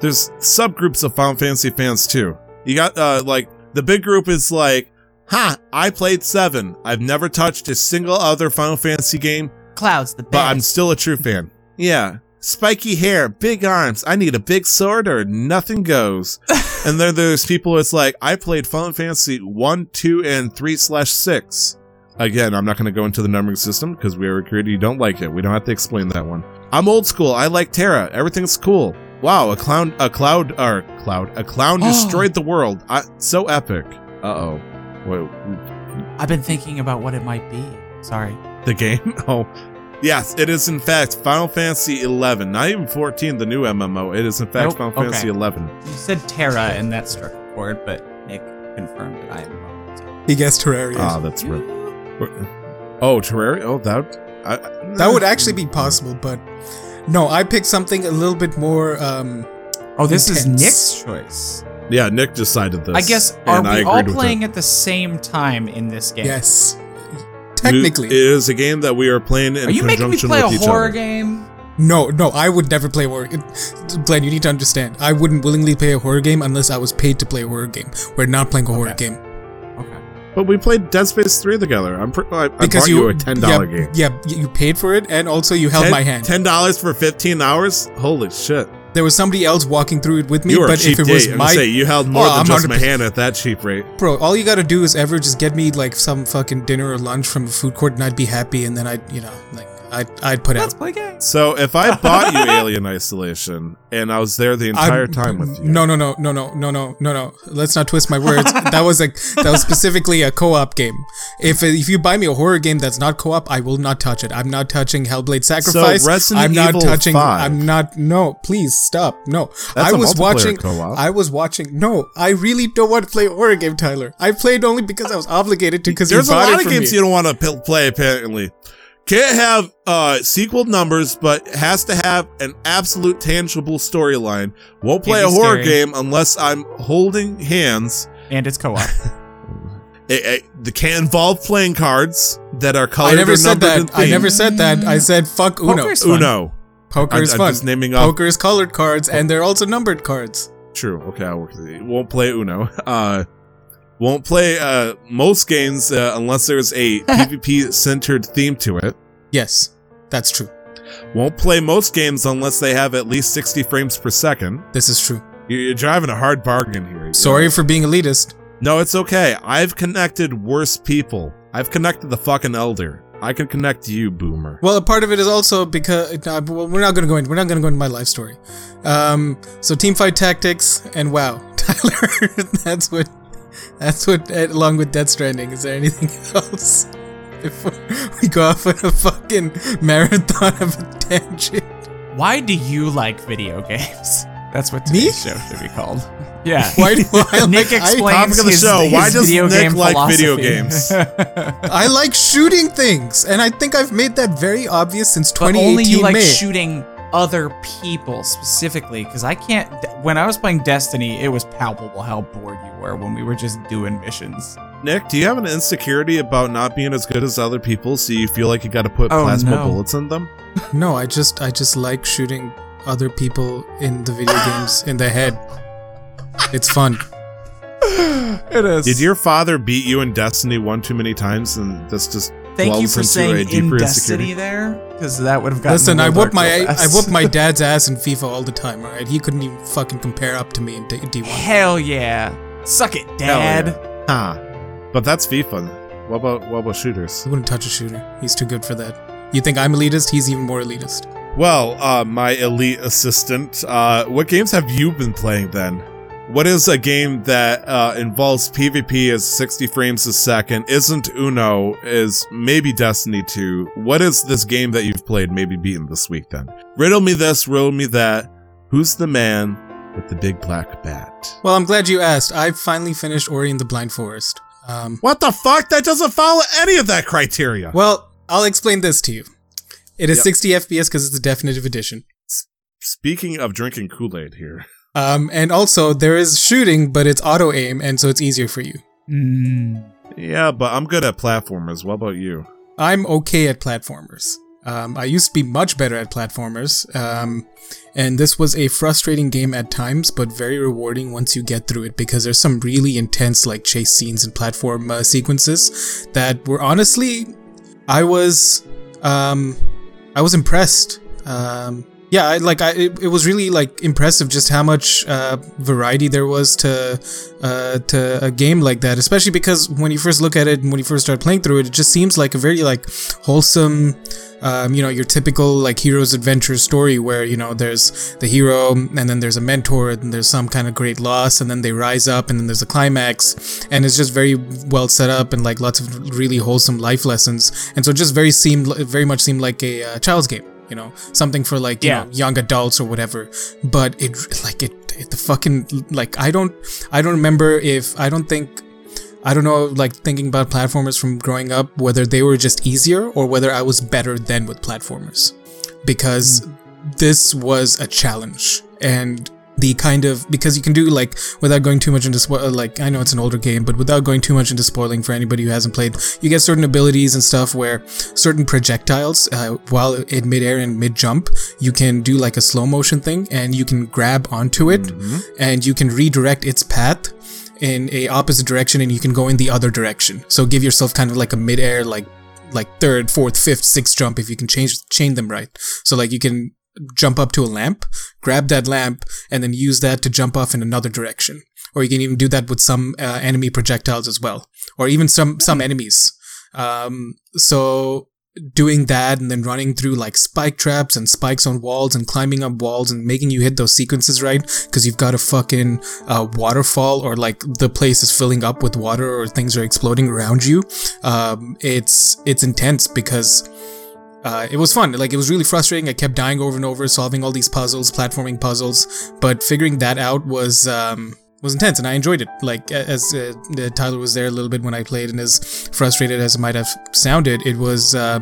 there's subgroups of Final Fantasy fans too. You got uh, like, the big group is like, ha, I played seven. I've never touched a single other Final Fantasy game. Cloud's the best. But I'm still a true fan. Yeah. Spiky hair, big arms, I need a big sword or nothing goes. And then there's people that's like, I played Final Fantasy one, two, and three slash six. Again, I'm not going to go into the numbering system because we agreed you don't like it. We don't have to explain that one. I'm old school. I like Terra. Everything's cool. Wow, a clown, a cloud, or cloud, a clown oh. destroyed the world. I, so epic. Uh-oh. Wait. I've been thinking about what it might be. Sorry. The game? Oh, yes, it is in fact Final Fantasy eleven, not even fourteen, the new M M O. It is in fact nope. Final okay. Fantasy eleven. You said Terra, and that struck a chord, but Nick confirmed that I am wrong. So. He guessed Terraria. Ah, oh, that's right. Oh, Terraria? Oh, that I, that would actually be possible, but no, I picked something a little bit more. Um, oh, this intense. is Nick's choice. Yeah, Nick decided this. I guess are we I all playing at the same time in this game? Yes. Technically, it is a game that we are playing in conjunction with each other. Are you making me play a horror game? No, no, I would never play horror. Glenn, you need to understand. I wouldn't willingly play a horror game unless I was paid to play a horror game. We're not playing a horror game. Okay. But we played Dead Space three together. I'm pr- I, I because bought you, you a ten dollars yeah, game. Yeah, you paid for it, and also you held ten, my hand. ten dollars for fifteen hours? Holy shit. There was somebody else walking through it with me, you but if it was date. my... Say, you held more oh, than I'm just my hand at that cheap rate. Bro, all you gotta do is ever just get me, like, some fucking dinner or lunch from a food court, and I'd be happy, and then I'd, you know, like, I'd, I'd put Let's out... Let's play games. So, if I bought you Alien Isolation, and I was there the entire I'm, time with you... No, no, no, no, no, no, no, no, no. Let's not twist my words. That was, like, that was specifically a co-op game. If if you buy me a horror game that's not co-op, I will not touch it. I'm not touching Hellblade Sacrifice. So, Resident I'm not Evil touching, five. I'm not... No, please. Stop. No. That's I was watching co-op. I was watching No, I really don't want to play horror game, Tyler. I played only because I was obligated to because you bought it for me. There's a lot of games you don't want to p- play apparently. Can't have uh sequel numbers, but has to have an absolute tangible storyline. Won't play a horror game unless I'm holding hands and it's co-op. It, it, it can't involve playing cards that are colored or numbered. I never said that. I never said that. I said fuck Uno. Uno. Poker is I'm, fun. I'm just naming off. Poker is colored cards, and they're also numbered cards. True. Okay, I won't play Uno. Uh, won't play uh, most games uh, unless there's a PvP-centered theme to it. Yes, that's true. Won't play most games unless they have at least sixty frames per second. This is true. You're driving a hard bargain here. Sorry know? for being elitist. No, it's okay. I've connected worse people. I've connected the fucking elder. I can connect you, Boomer. Well, a part of it is also because uh, we're not going to go into we're not going to go into my life story. Um, so Teamfight Tactics and WoW, Tyler. that's what that's what along with Death Stranding. Is there anything else? If we go off on a fucking marathon of a tangent. Why do you like video games? That's what today's show should be called. Yeah. Why do I Nick like, explains I, his, the show. His Why does video Nick game like philosophy? Video games? I like shooting things, and I think I've made that very obvious since twenty eighteen. But only you like May. shooting other people specifically, because I can't. When I was playing Destiny, it was palpable how bored you were when we were just doing missions. Nick, do you have an insecurity about not being as good as other people, so you feel like you got to put oh, plasma no. bullets in them? No, I just, I just like shooting other people in the video games in the head. It's fun. It is. Did your father beat you in Destiny one too many times, and that's just thank you for saying in Destiny there, because that would have gotten. Listen, I whoop my I, I whoop my dad's ass in FIFA all the time. All right, he couldn't even fucking compare up to me in D one. Hell yeah, suck it, Dad. Yeah. Huh? But that's FIFA. What about what about shooters? He wouldn't touch a shooter. He's too good for that. You think I'm elitist? He's even more elitist. Well, uh, my elite assistant, uh, what games have you been playing then? What is a game that uh, involves PvP as sixty frames a second, isn't Uno, is maybe Destiny two? What is this game that you've played, maybe beaten this week then? Riddle me this, riddle me that. Who's the man with the big black bat? Well, I'm glad you asked. I finally finished Ori and the Blind Forest. Um, what the fuck? That doesn't follow any of that criteria. Well, I'll explain this to you. It is yep. sixty F P S because it's the definitive edition. S- speaking of drinking Kool-Aid here... Um, and also, there is shooting, but it's auto-aim, and so it's easier for you. Mm. Yeah, but I'm good at platformers. What about you? I'm okay at platformers. Um, I used to be much better at platformers, um, and this was a frustrating game at times, but very rewarding once you get through it, because there's some really intense, like, chase scenes and platform uh, sequences that were honestly... I was... Um, I was impressed. Um... Yeah, I, like I, it, it was really like impressive just how much uh, variety there was to uh, to a game like that. Especially because when you first look at it and when you first start playing through it, it just seems like a very like wholesome, um, you know, your typical like hero's adventure story where you know there's the hero and then there's a mentor and there's some kind of great loss and then they rise up and then there's a climax and it's just very well set up and like lots of really wholesome life lessons. And so it just very seemed very much seemed like a uh, child's game. You know, something for like you yeah. know young adults or whatever. But it like it, it the fucking like I don't I don't remember if I don't think I don't know like thinking about platformers from growing up whether they were just easier or whether I was better than with platformers because mm. this was a challenge and. The kind of because you can do like without going too much into spo- like I know it's an older game but without going too much into spoiling for anybody who hasn't played you get certain abilities and stuff where certain projectiles uh, while in midair and mid jump you can do like a slow motion thing and you can grab onto it mm-hmm. and you can redirect its path in a opposite direction and you can go in the other direction. So give yourself kind of like a midair, like like third, fourth, fifth, sixth jump if you can change chain them right. So like you can jump up to a lamp, grab that lamp, and then use that to jump off in another direction. Or you can even do that with some uh, enemy projectiles as well, or even some some enemies. Um, so doing that and then running through like spike traps and spikes on walls and climbing up walls and making you hit those sequences right, because you've got a fucking uh, waterfall, or like the place is filling up with water or things are exploding around you. Um, it's it's intense because uh, it was fun. Like, it was really frustrating. I kept dying over and over, solving all these puzzles, platforming puzzles, but figuring that out was... Um, was intense, and I enjoyed it. Like, as uh, Tyler was there a little bit when I played, and as frustrated as it might have sounded, it was uh,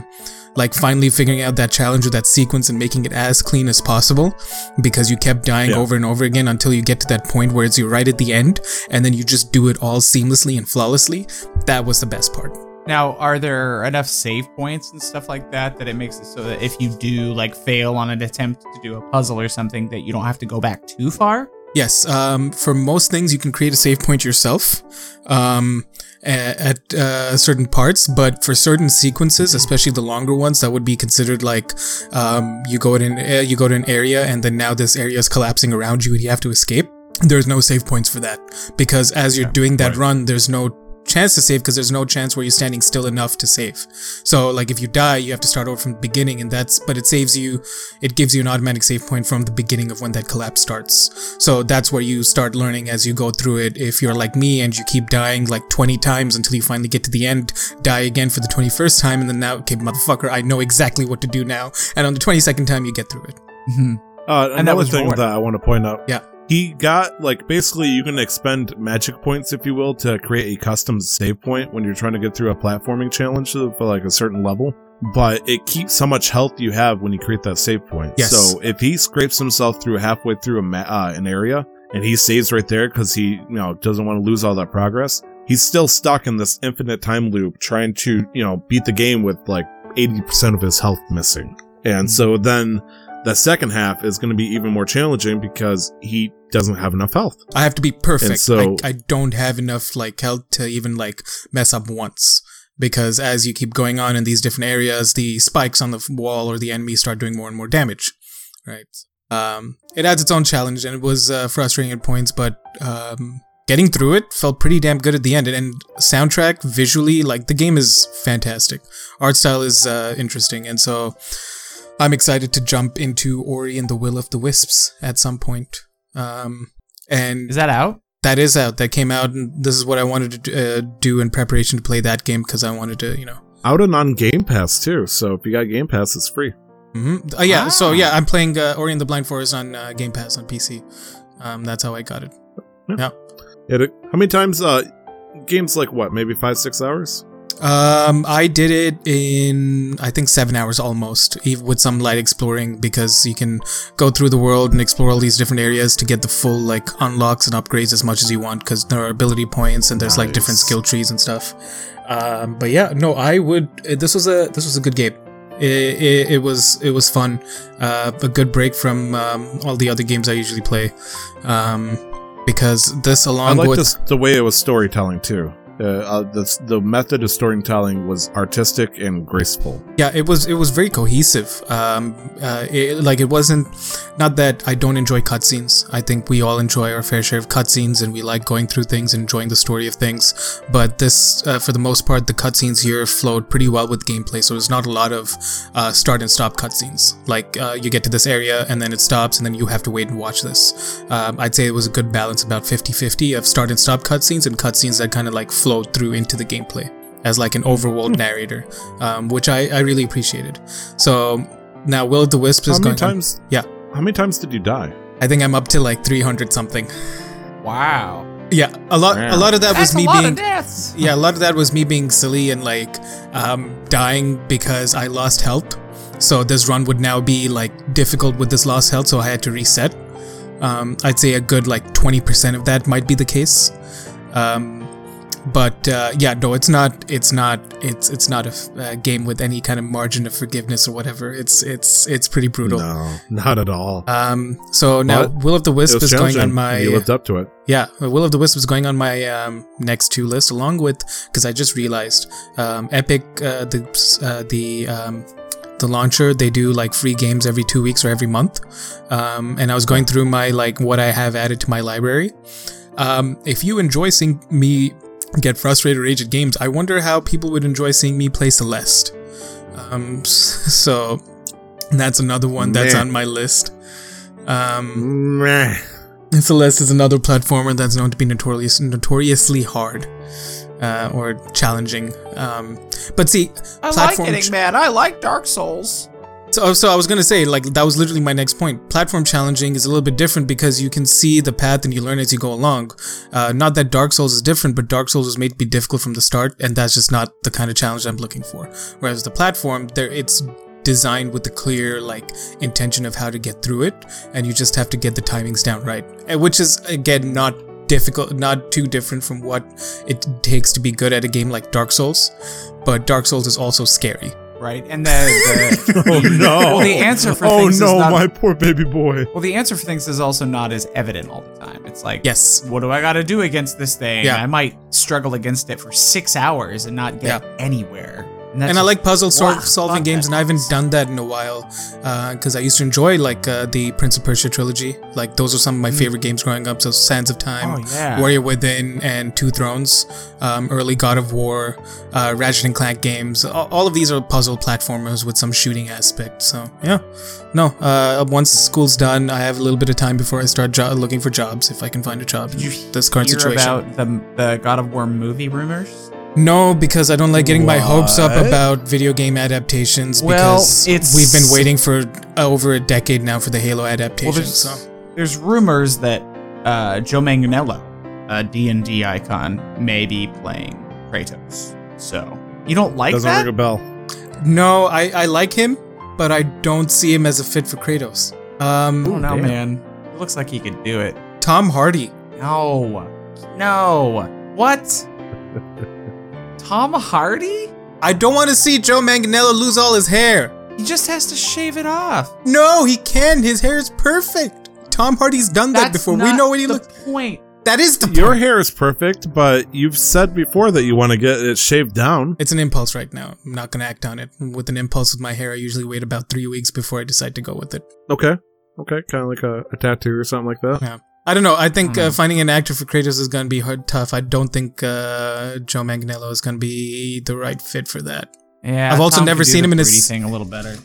like finally figuring out that challenge or that sequence and making it as clean as possible, because you kept dying yeah. over and over again until you get to that point where it's you're right at the end, and then you just do it all seamlessly and flawlessly. That was the best part. Now, are there enough save points and stuff like that that it makes it so that if you do like fail on an attempt to do a puzzle or something, that you don't have to go back too far? Yes, um, for most things, you can create a save point yourself um, at, at uh, certain parts, but for certain sequences, especially the longer ones, that would be considered like um, you go in, uh, you go to an area, and then now this area is collapsing around you, and you have to escape. There's no save points for that, because as you're yeah, doing that right. run, there's no chance to save, because there's no chance where you're standing still enough to save. So like if you die, you have to start over from the beginning, and that's but it saves you it gives you an automatic save point from the beginning of when that collapse starts. So that's where you start learning as you go through it. If you're like me and you keep dying like twenty times until you finally get to the end, die again for the twenty-first time, and then now, okay, motherfucker, I know exactly what to do now, and on the twenty-second time you get through it. Mm-hmm. uh, another and that was thing hard. That I want to point out, yeah he got, like, basically you can expend magic points, if you will, to create a custom save point when you're trying to get through a platforming challenge for, like, a certain level. But it keeps how much health you have when you create that save point. Yes. So if he scrapes himself through halfway through a ma- uh, an area, and he saves right there because he, you know, doesn't want to lose all that progress, he's still stuck in this infinite time loop trying to, you know, beat the game with, like, eighty percent of his health missing. And mm-hmm. so then... the second half is going to be even more challenging because he doesn't have enough health. I have to be perfect. So, I, I don't have enough like health to even like mess up once, because as you keep going on in these different areas, the spikes on the wall or the enemy start doing more and more damage. Right. Um, it adds its own challenge, and it was uh, frustrating at points, but um, getting through it felt pretty damn good at the end. And, and soundtrack, visually, like the game is fantastic. Art style is uh, interesting, and so... I'm excited to jump into Ori and the Will of the Wisps at some point. Um, and is that out? That is out. That came out, and this is what I wanted to uh, do in preparation to play that game, because I wanted to, you know. Out and on Game Pass, too. So if you got Game Pass, it's free. Mm-hmm. Uh, yeah, ah. so yeah, I'm playing uh, Ori and the Blind Forest on uh, Game Pass on P C. Um, that's how I got it. Yeah. yeah. yeah how many times? Uh, games like what? Maybe five, six hours? Um, I did it in, I think, seven hours almost, even with some light exploring, because you can go through the world and explore all these different areas to get the full, like, unlocks and upgrades as much as you want, because there are ability points and there's, nice. like, different skill trees and stuff. Um, but yeah, no, I would, this was a, this was a good game. It, it, it was, it was fun. Uh, a good break from, um, all the other games I usually play. Um, because this along with... I like this, the way it was storytelling, too. Uh, uh, the the method of storytelling was artistic and graceful. Yeah, it was it was very cohesive. Um, uh, it, like it wasn't not that I don't enjoy cutscenes. I think we all enjoy our fair share of cutscenes, and we like going through things and enjoying the story of things. But this, uh, for the most part, the cutscenes here flowed pretty well with gameplay. So there's not a lot of uh, start and stop cutscenes. Like uh, you get to this area and then it stops, and then you have to wait and watch this. Um, I'd say it was a good balance, about fifty-fifty of start and stop cutscenes and cutscenes that kind of like flow through into the gameplay as like an overworld narrator, um, which I, I really appreciated. So now Will of the Wisp is going times, on. Yeah. How many times did you die? I think I'm up to like three hundred something. Wow. Yeah, a lot. Wow. A lot of that That's was me a lot being. Of deaths. Yeah, a lot of that was me being silly and like um, dying because I lost health. So this run would now be like difficult with this lost health, so I had to reset. Um, I'd say a good like twenty percent of that might be the case. Um, But uh, yeah, no, it's not. It's not. It's it's not a f- uh, game with any kind of margin of forgiveness or whatever. It's it's it's pretty brutal. No, not at all. Um. So now, but Will of the Wisp is going on my. You lived up to it. Yeah, Will of the Wisp is going on my um, next two list, along with, because I just realized, um, Epic uh, the uh, the. Um, the launcher, they do like free games every two weeks or every month, um, and I was going through my like what I have added to my library. Um, if you enjoy seeing me get frustrated or rage at games, I wonder how people would enjoy seeing me play Celeste. Um, so that's another one that's Meh. on my list. Um, Meh. Celeste is another platformer that's known to be notorious, notoriously hard. Uh, or challenging, um, but see, I like it, ch- man. I like Dark Souls. So, so I was gonna say, like, that was literally my next point. Platform challenging is a little bit different because you can see the path and you learn as you go along. Uh, not that Dark Souls is different, but Dark Souls was made to be difficult from the start, and that's just not the kind of challenge I'm looking for. Whereas the platform, there, it's designed with the clear like intention of how to get through it, and you just have to get the timings down right, which is again not. difficult, not too different from what it takes to be good at a game like Dark Souls, but Dark Souls is also scary, right? And the, the oh no, well, the answer for oh things no, is not, my poor baby boy. Well, the answer for things is also not as evident all the time. It's like, yes, what do I got to do against this thing? Yeah. I might struggle against it for six hours and not get yeah. anywhere. And, and I like puzzle wow, solving games, and I haven't done that in a while, because uh, I used to enjoy like uh, the Prince of Persia trilogy. Like those are some of my mm. favorite games growing up. So Sands of Time, oh, yeah. Warrior Within, and Two Thrones, um, early God of War, uh, Ratchet and Clank games. All, all of these are puzzle platformers with some shooting aspect. So yeah, no. Uh, once school's done, I have a little bit of time before I start jo- looking for jobs if I can find a job. Did you this current hear situation. About the, the God of War movie rumors? No, because I don't like getting what? my hopes up about video game adaptations, because well, it's, we've been waiting for over a decade now for the Halo adaptation. Well, there's, so. there's rumors that uh, Joe Manganiello, a D and D icon, may be playing Kratos. So, you don't like Doesn't that? Doesn't ring a bell. No, I, I like him, but I don't see him as a fit for Kratos. Um, Ooh, no, damn. man. It looks like he could do it. Tom Hardy. No. No. What? Tom Hardy? I don't want to see Joe Manganiello lose all his hair. He just has to shave it off. No, he can. His hair is perfect. Tom Hardy's done That's that before. We know what he looks. Point. That is the point. Your hair is perfect, but you've said before that you want to get it shaved down. It's an impulse right now. I'm not going to act on it. With an impulse with my hair, I usually wait about three weeks before I decide to go with it. Okay. Okay. Kind of like a, a tattoo or something like that. Yeah. I don't know. I think mm. uh, finding an actor for Kratos is going to be hard, tough. I don't think uh, Joe Manganiello is going to be the right fit for that. Yeah, I've also Tom never seen him in his thing a little better.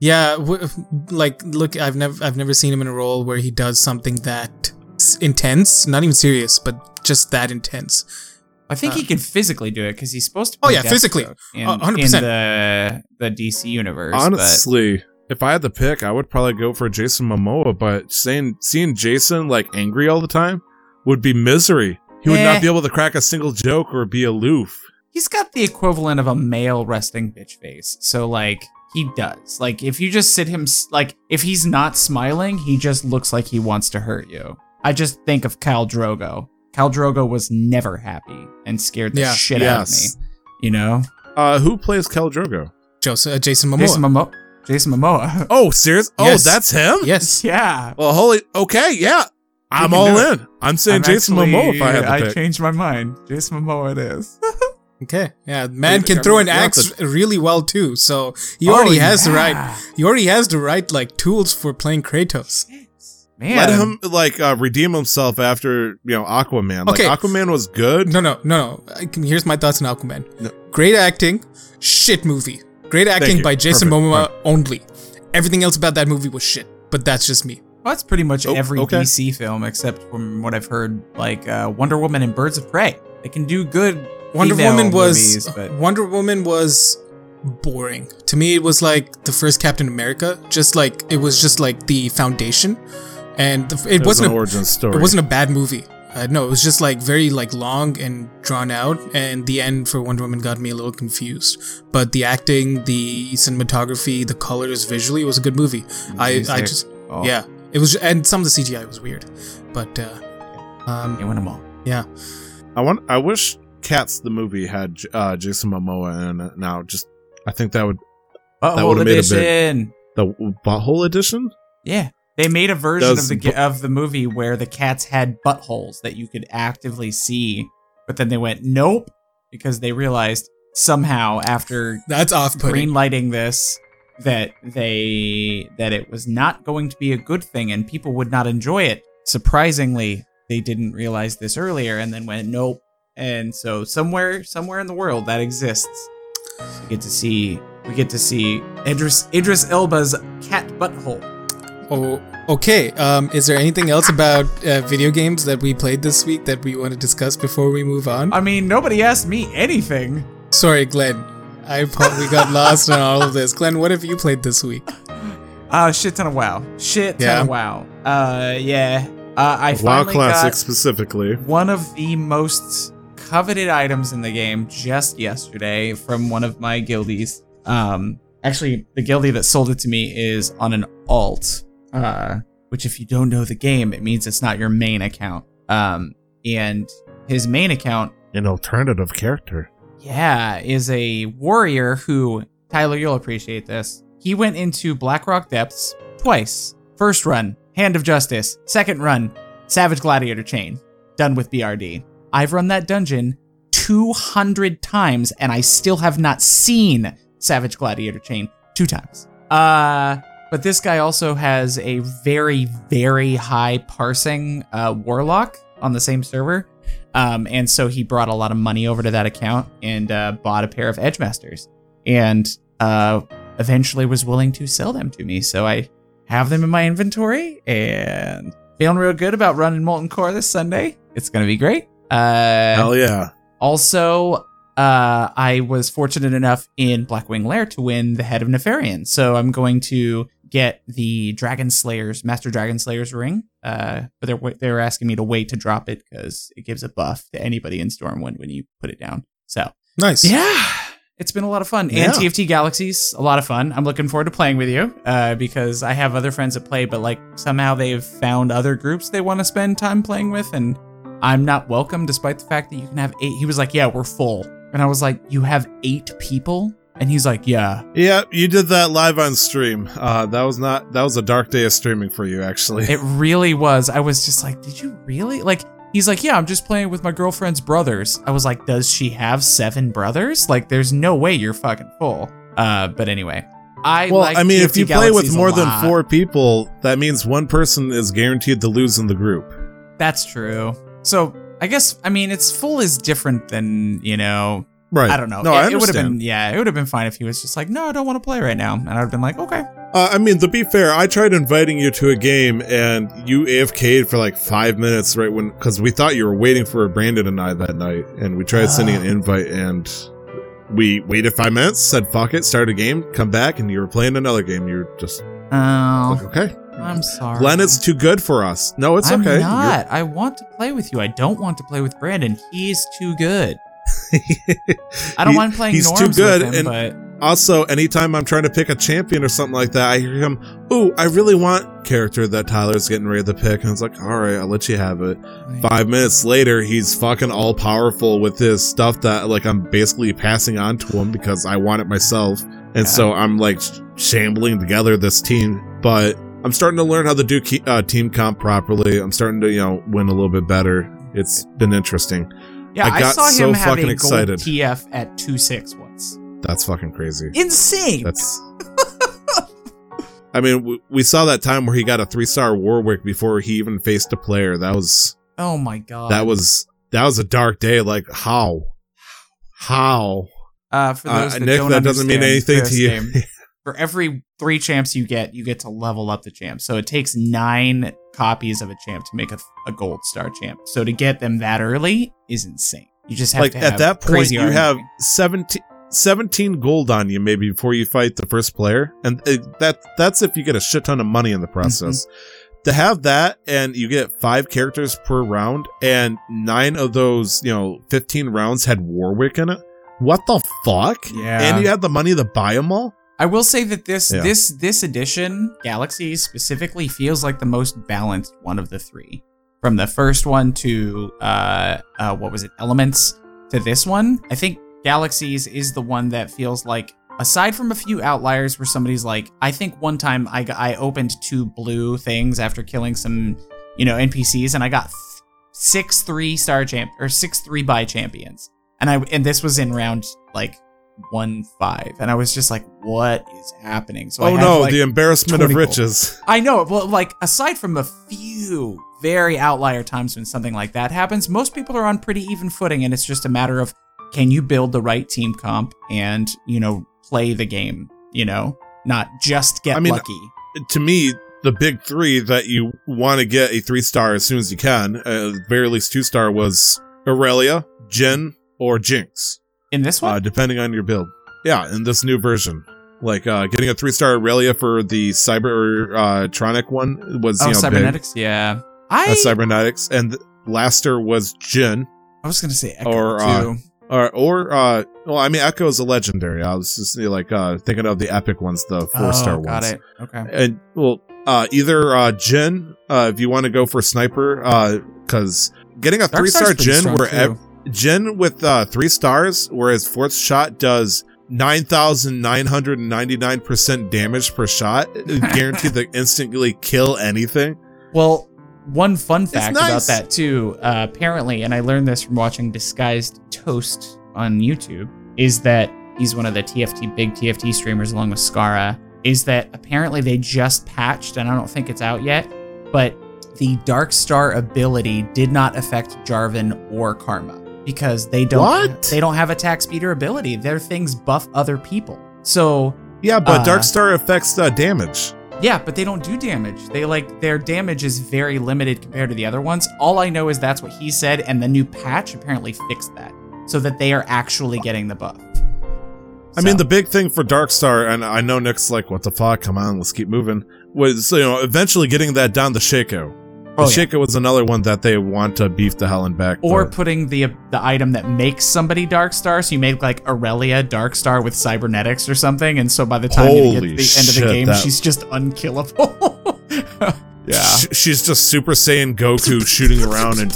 Yeah, w- like look, I've never, I've never seen him in a role where he does something that intense, not even serious, but just that intense. I think uh, he can physically do it because he's supposed to. Play oh yeah, Death physically, in, uh, one hundred percent. In the the D C universe. Honestly. But- If I had to pick, I would probably go for Jason Momoa, but saying, seeing Jason like angry all the time would be misery. He would eh. not be able to crack a single joke or be aloof. He's got the equivalent of a male resting bitch face. So like he does. Like if you just sit him like if he's not smiling, he just looks like he wants to hurt you. I just think of Khal Drogo. Khal Drogo was never happy and scared the yeah, shit yes. out of me. You know? Uh, who plays Khal Drogo? Joseph, uh, Jason Momoa. Jason Momoa. Jason Momoa. Oh, serious? Yes. Oh, that's him? Yes. Yeah. Well, holy... Okay, yeah. I'm all in. It. I'm saying I'm Jason actually, Momoa if I had to I pick. changed my mind. Jason Momoa it is. Okay. Yeah, man Dude, can throw an axe to... really well, too. So, he oh, already has yeah. the right... He already has the right, like, tools for playing Kratos. Man. Let him, like, uh, redeem himself after, you know, Aquaman. Okay. Like, Aquaman was good. No, no, no, no. Here's my thoughts on Aquaman. No. Great acting. Shit movie. Great acting by Jason Perfect. Momoa Perfect. only. Everything else about that movie was shit, but that's just me. Well, that's pretty much oh, every okay. D C film, except from what I've heard, like uh, Wonder Woman and Birds of Prey. They can do good. Wonder Woman movies, was but. Wonder Woman was boring to me. It was like the first Captain America. Just like it was just like the foundation, and the, it, it wasn't was an a, origin story. It wasn't a bad movie. Uh, no, it was just like very like long and drawn out, and the end for Wonder Woman got me a little confused. But the acting, the cinematography, the colors, visually, it was a good movie. The I music. I just oh. yeah, it was, and some of the C G I was weird, but uh, um, it went them all. Yeah, I want. I wish Cats the movie had uh, Jason Momoa in it. Now, just I think that would that would have made a big the butthole edition. Yeah, they made a version Does, of the but, of the movie where the cats had buttholes that you could actively see, but then they went nope because they realized somehow after that's off-putting greenlighting this that they that it was not going to be a good thing and people would not enjoy it. Surprisingly, they didn't realize this earlier and then went nope. And so somewhere, somewhere in the world that exists, we get to see, we get to see Idris, Idris Elba's cat butthole. Oh, okay. Um, is there anything else about uh, video games that we played this week that we want to discuss before we move on? I mean, nobody asked me anything. Sorry, Glenn. I probably got lost in all of this. Glenn, what have you played this week? Uh, shit ton of WoW. Shit ton yeah. of WoW. Uh, yeah. Uh, I WoW Classic got specifically one of the most coveted items in the game just yesterday from one of my guildies. Um, actually, the guildie that sold it to me is on an alt, uh, which if you don't know the game, it means it's not your main account. Um, and his main account, an alternative character, yeah, is a warrior who, Tyler, you'll appreciate this. He went into Blackrock Depths twice. First run, Hand of Justice. Second run, Savage Gladiator Chain. Done with B R D. I've run that dungeon two hundred times, and I still have not seen Savage Gladiator Chain two times. Uh, but this guy also has a very, very high parsing uh, warlock on the same server, um, and so he brought a lot of money over to that account and uh, bought a pair of Edgemasters, and uh, eventually was willing to sell them to me. So I have them in my inventory, and feeling real good about running Molten Core this Sunday. It's going to be great. Uh, Hell yeah. Also, uh, I was fortunate enough in Blackwing Lair to win the Head of Nefarian. So I'm going to get the Dragon Slayer's, Master Dragon Slayer's ring. Uh, but they're, they're asking me to wait to drop it because it gives a buff to anybody in Stormwind when you put it down. So nice. Yeah. It's been a lot of fun. Yeah. And T F T Galaxies, a lot of fun. I'm looking forward to playing with you uh, because I have other friends that play, but like somehow they've found other groups they want to spend time playing with, and I'm not welcome, despite the fact that you can have eight. He was like, yeah, we're full. And I was like, you have eight people? And he's like, yeah. Yeah, you did that live on stream. Uh, that was not, that was a dark day of streaming for you, actually. It really was. I was just like, did you really? Like, he's like, yeah, I'm just playing with my girlfriend's brothers. I was like, does she have seven brothers? Like, there's no way you're fucking full. Uh, but anyway. I well, like I mean, T F T if you Galaxies play with more than four people, that means one person is guaranteed to lose in the group. That's true. So I guess, I mean, it's full is different than, you know, right. I don't know. No, it, I understand. It would have been, yeah, it would have been fine if he was just like, no, I don't want to play right now. And I would have been like, okay. Uh, I mean, to be fair, I tried inviting you to a game and you A F K'd for like five minutes, right? When, because we thought you were waiting for Brandon and I that night, and we tried uh. sending an invite, and we waited five minutes, said, fuck it, start a game, come back, and you were playing another game. You're just oh. like, okay. I'm sorry. Glenn, it's too good for us. No, it's I'm okay. I'm not. You're- I want to play with you. I don't want to play with Brandon. He's too good. I don't he, mind playing he's Norms too good, with him, and but... also, anytime I'm trying to pick a champion or something like that, I hear him, ooh, I really want character that Tyler's getting ready to pick. And it's like, all right, I'll let you have it. Right. Five minutes later, he's fucking all-powerful with his stuff that like I'm basically passing on to him because I want it myself. And yeah. so I'm like sh- shambling together this team, but... I'm starting to learn how to do ke- uh, team comp properly. I'm starting to, you know, win a little bit better. It's been interesting. Yeah, I, got I saw so him have a gold excited. T F at two six once. That's fucking crazy. Insane. That's. I mean, w- we saw that time where he got a three-star Warwick before he even faced a player. That was. Oh my god. That was that was a dark day. Like how, how. Uh, for those uh, that Nick, don't that doesn't mean anything to you. For every three champs you get, you get to level up the champ. So it takes nine copies of a champ to make a, a gold star champ. So to get them that early is insane. You just have like, to have at that point, you have seventeen, seventeen gold on you maybe before you fight the first player. And it, that that's if you get a shit ton of money in the process. Mm-hmm. To have that and you get five characters per round and nine of those, you know, fifteen rounds had Warwick in it. What the fuck? Yeah. And you had the money to buy them all? I will say that this yeah. this this edition, Galaxy, specifically feels like the most balanced one of the three. From the first one to, uh, uh, what was it, Elements, to this one. I think Galaxies is the one that feels like, aside from a few outliers where somebody's like, I think one time I, I opened two blue things after killing some, you know, N P Cs, and I got six three star champ or six three by champions, and I and this was in round like one five, and I was just like, what is happening? So oh I no, like the embarrassment of riches. Gold. I know. Well, like aside from a few very outlier times when something like that happens, most people are on pretty even footing, and it's just a matter of, can you build the right team comp and, you know, play the game, you know, not just get I mean, lucky. To me, the big three that you want to get a three star as soon as you can, uh, the very least two star, was Irelia, Jin, or Jinx. In this one? Uh, depending on your build. Yeah, in this new version. Like, uh, getting a three star Irelia for the Cybertronic uh, one was, oh, you know, Cybernetics? Big. Yeah. I... Uh, Cybernetics. And th- Laster was Jin. I was going to say Echo, or, too. Uh, Or, or, uh, well, I mean, Echo is a legendary. I was just, you know, like, uh, thinking of the epic ones, the four star oh, got ones. Got it. Okay. And, well, uh, either, uh, Jin, uh, if you want to go for sniper, uh, cause getting a three star Jin, where ev- Jin with, uh, three stars, whereas fourth shot does nine thousand nine hundred ninety-nine percent damage per shot, guaranteed to instantly kill anything. Well, one fun fact nice. about that, too, uh, apparently, and I learned this from watching Disguised Toast on YouTube, is that he's one of the T F T, big T F T streamers along with Skara, is that apparently they just patched, and I don't think it's out yet, but the Dark Star ability did not affect Jarvan or Karma, because they don't, what? they don't have attack speed or ability. Their things buff other people. So yeah, but uh, Dark Star affects uh, damage. Yeah, but they don't do damage. They like their damage is very limited compared to the other ones. All I know is that's what he said, and the new patch apparently fixed that so that they are actually getting the buff. I so. mean, the big thing for Darkstar, and I know Nick's like, what the fuck? Come on, let's keep moving. Was, you know, eventually getting that down to Shaco. The oh, Shaco yeah. was another one that they want to beef the hell and back. Or for. putting the the item that makes somebody Darkstar. So you make like Irelia Darkstar with Cybernetics or something. And so by the time Holy you get to the shit, end of the game, that... she's just unkillable. yeah. Sh- she's just Super Saiyan Goku shooting around and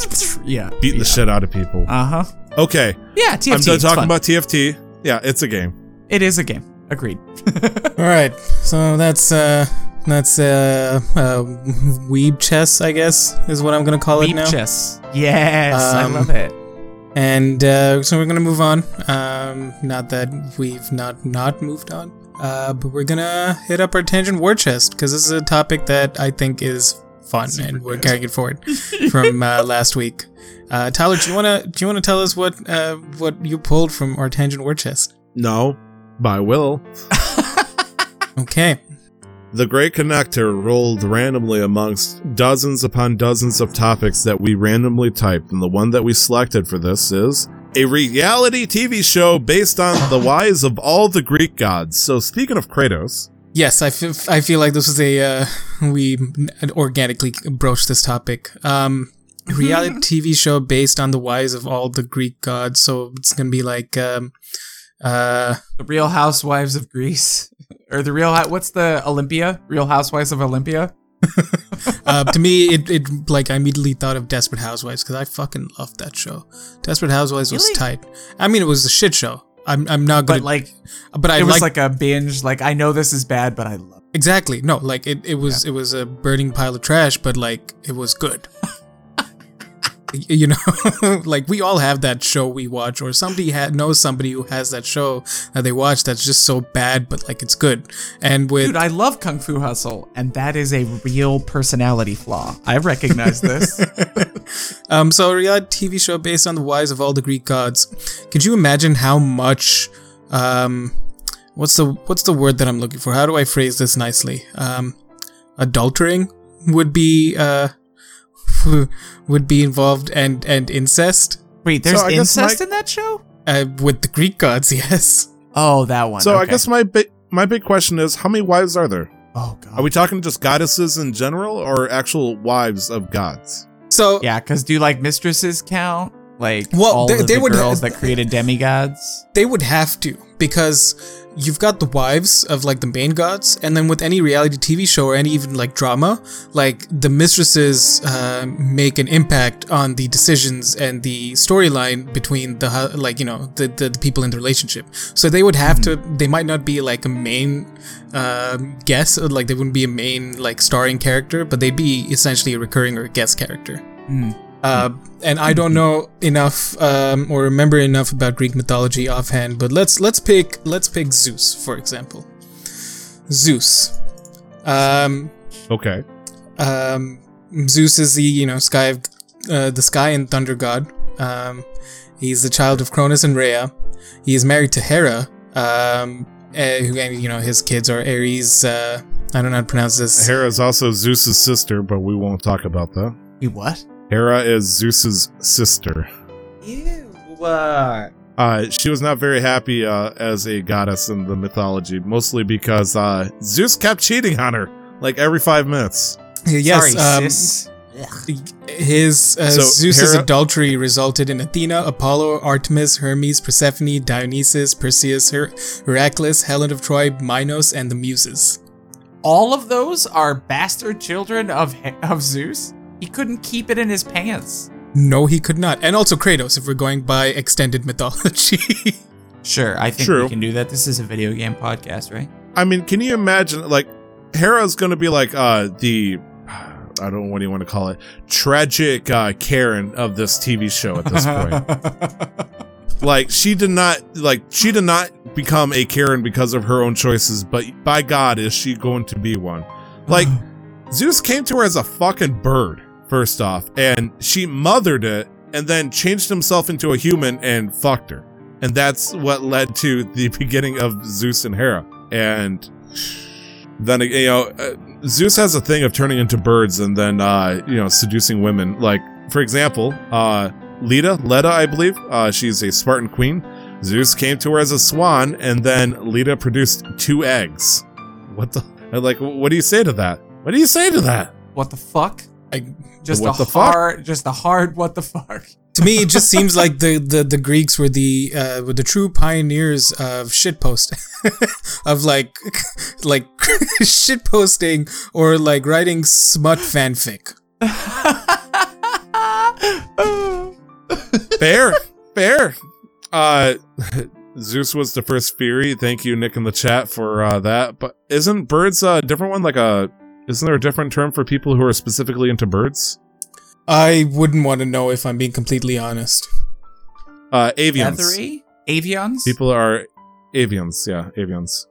yeah, beating yeah. the shit out of people. Uh huh. Okay. Yeah, T F T. I'm done talking fun. about T F T. Yeah, it's a game. It is a game. Agreed. All right. So that's. uh That's uh, uh, weeb chess, I guess, is what I'm gonna call weeb it now. Weeb chess, yes, um, I love it. And uh, so we're gonna move on. Um, not that we've not not moved on, uh, but we're gonna hit up our tangent war chest because this is a topic that I think is fun, Super and good. we're carrying it forward from uh, last week. Uh, Tyler, do you wanna do you wanna tell us what uh, what you pulled from our tangent war chest? No, but I will. Okay. The Great Connector rolled randomly amongst dozens upon dozens of topics that we randomly typed, and the one that we selected for this is a reality T V show based on the wives of all the Greek gods. So, speaking of Kratos... Yes, I, f- I feel like this was a... Uh, we organically broached this topic. Um, reality T V show based on the wives of all the Greek gods, so it's gonna be like... Um, uh, the Real Housewives of Greece... Or the real, what's the Olympia? Real Housewives of Olympia? uh, to me, it, it like I immediately thought of Desperate Housewives because I fucking loved that show. Desperate Housewives really? was tight. I mean, it was a shit show. I'm I'm not good. But like, but I it was like a binge. Like I know this is bad, but I love it. Exactly. No, like it, it was yeah. it was a burning pile of trash, but like it was good. You know, like we all have that show we watch, or somebody ha- knows somebody who has that show that they watch that's just so bad, but like it's good. And with dude, I love Kung Fu Hustle, and that is a real personality flaw. I recognize this. um, so a reality T V show based on the wives of all the Greek gods. Could you imagine how much? Um, what's the what's the word that I'm looking for? How do I phrase this nicely? Um, adultering would be. Uh, would be involved and, and incest. Wait, there's so incest my, in that show? Uh, with the Greek gods, yes. Oh, that one. So okay. I guess my bi- my big question is, how many wives are there? Oh God. Are we talking just goddesses in general, or actual wives of gods? So yeah, because do like mistresses count? Like well, all they, of they the would girls ha- that created demigods? They would have to, because you've got the wives of like the main gods, and then with any reality T V show or any even like drama, like the mistresses uh, make an impact on the decisions and the storyline between the like you know the, the the people in the relationship. So they would have to. They might not be like a main uh, guest, or, like they wouldn't be a main like starring character, but they'd be essentially a recurring or a guest character. Mm. Uh, and I don't know enough um, or remember enough about Greek mythology offhand, but let's let's pick let's pick Zeus for example. Zeus. Um, okay. Um, Zeus is the you know sky of, uh, the sky and thunder god. Um, he's the child of Cronus and Rhea. He is married to Hera. Um, and, you know his kids are Ares. Uh, I don't know how to pronounce this. Hera is also Zeus's sister, but we won't talk about that. You what? Hera is Zeus's sister. Ew. Uh, she was not very happy uh, as a goddess in the mythology, mostly because uh, Zeus kept cheating on her like every five minutes. Yes. Sorry, um, sis. His uh, so Zeus's Hera- adultery resulted in Athena, Apollo, Artemis, Hermes, Persephone, Dionysus, Perseus, Her- Heracles, Helen of Troy, Minos, and the Muses. All of those are bastard children of of Zeus? He couldn't keep it in his pants. No, he could not. And also Kratos, if we're going by extended mythology. Sure, I think True. We can do that. This is a video game podcast, right? I mean, can you imagine, like, Hera's going to be like uh, the, I don't know what you want to call it, tragic uh, Karen of this T V show at this point. Like, she did not, like, she did not become a Karen because of her own choices, but by God, is she going to be one. Like, Zeus came to her as a fucking bird. First off, and she mothered it and then changed himself into a human and fucked her. And that's what led to the beginning of Zeus and Hera. And then, you know, Zeus has a thing of turning into birds and then, uh, you know, seducing women. Like, for example, uh, Leda, Leda, I believe, uh, she's a Spartan queen. Zeus came to her as a swan and then Leda produced two eggs. What the? Like, what do you say to that? What do you say to that? What the fuck? I, just what a the hard, fuck? just a hard what the fuck. To me, it just seems like the, the, the Greeks were the uh, were the true pioneers of shitpost, of like like shitposting or like writing smut fanfic. fair, fair. Uh, Zeus was the first Fury. Thank you, Nick, in the chat for uh, that. But isn't birds a different one? Like a Isn't there a different term for people who are specifically into birds? I wouldn't want to know if I'm being completely honest. Uh, avians. Feathery? Avians? People are avians, yeah, avians.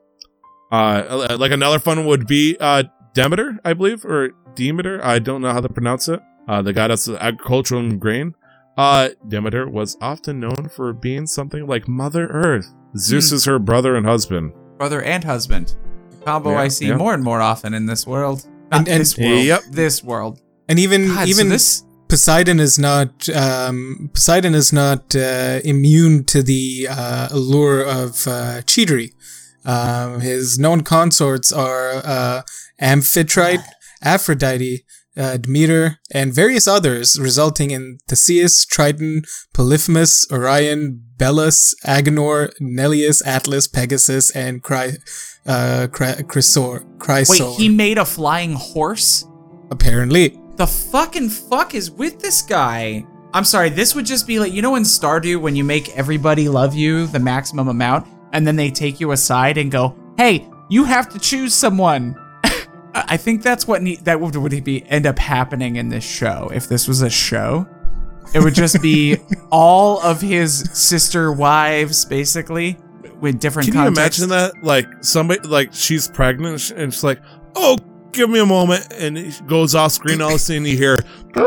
Uh, like another fun one would be uh, Demeter, I believe, or Demeter. I don't know how to pronounce it. Uh, the goddess of agriculture and grain. Uh, Demeter was often known for being something like Mother Earth. Zeus mm. is her brother and husband. Brother and husband. Combo yeah, I see yeah. more and more often in this world. Not and, and, this world. Yep. This world. And even God, even so this Poseidon is not um, Poseidon is not uh, immune to the uh, allure of uh, cheatery. Uh, his known consorts are uh, Amphitrite, Aphrodite, uh, Demeter, and various others, resulting in Theseus, Triton, Polyphemus, Orion, Belus, Agenor, Neleus, Atlas, Pegasus, and Cry. Uh, Chrysor. Wait, he made a flying horse? Apparently. The fucking fuck is with this guy? I'm sorry, this would just be like, you know in Stardew when you make everybody love you the maximum amount, and then they take you aside and go, hey, you have to choose someone. I think that's what ne- that would, would be end up happening in this show. If this was a show, it would just be all of his sister wives, basically. With different Can you contexts. Imagine that? Like, somebody, like, she's pregnant and she's like, oh, give me a moment. And it goes off screen, all of a sudden you hear. No,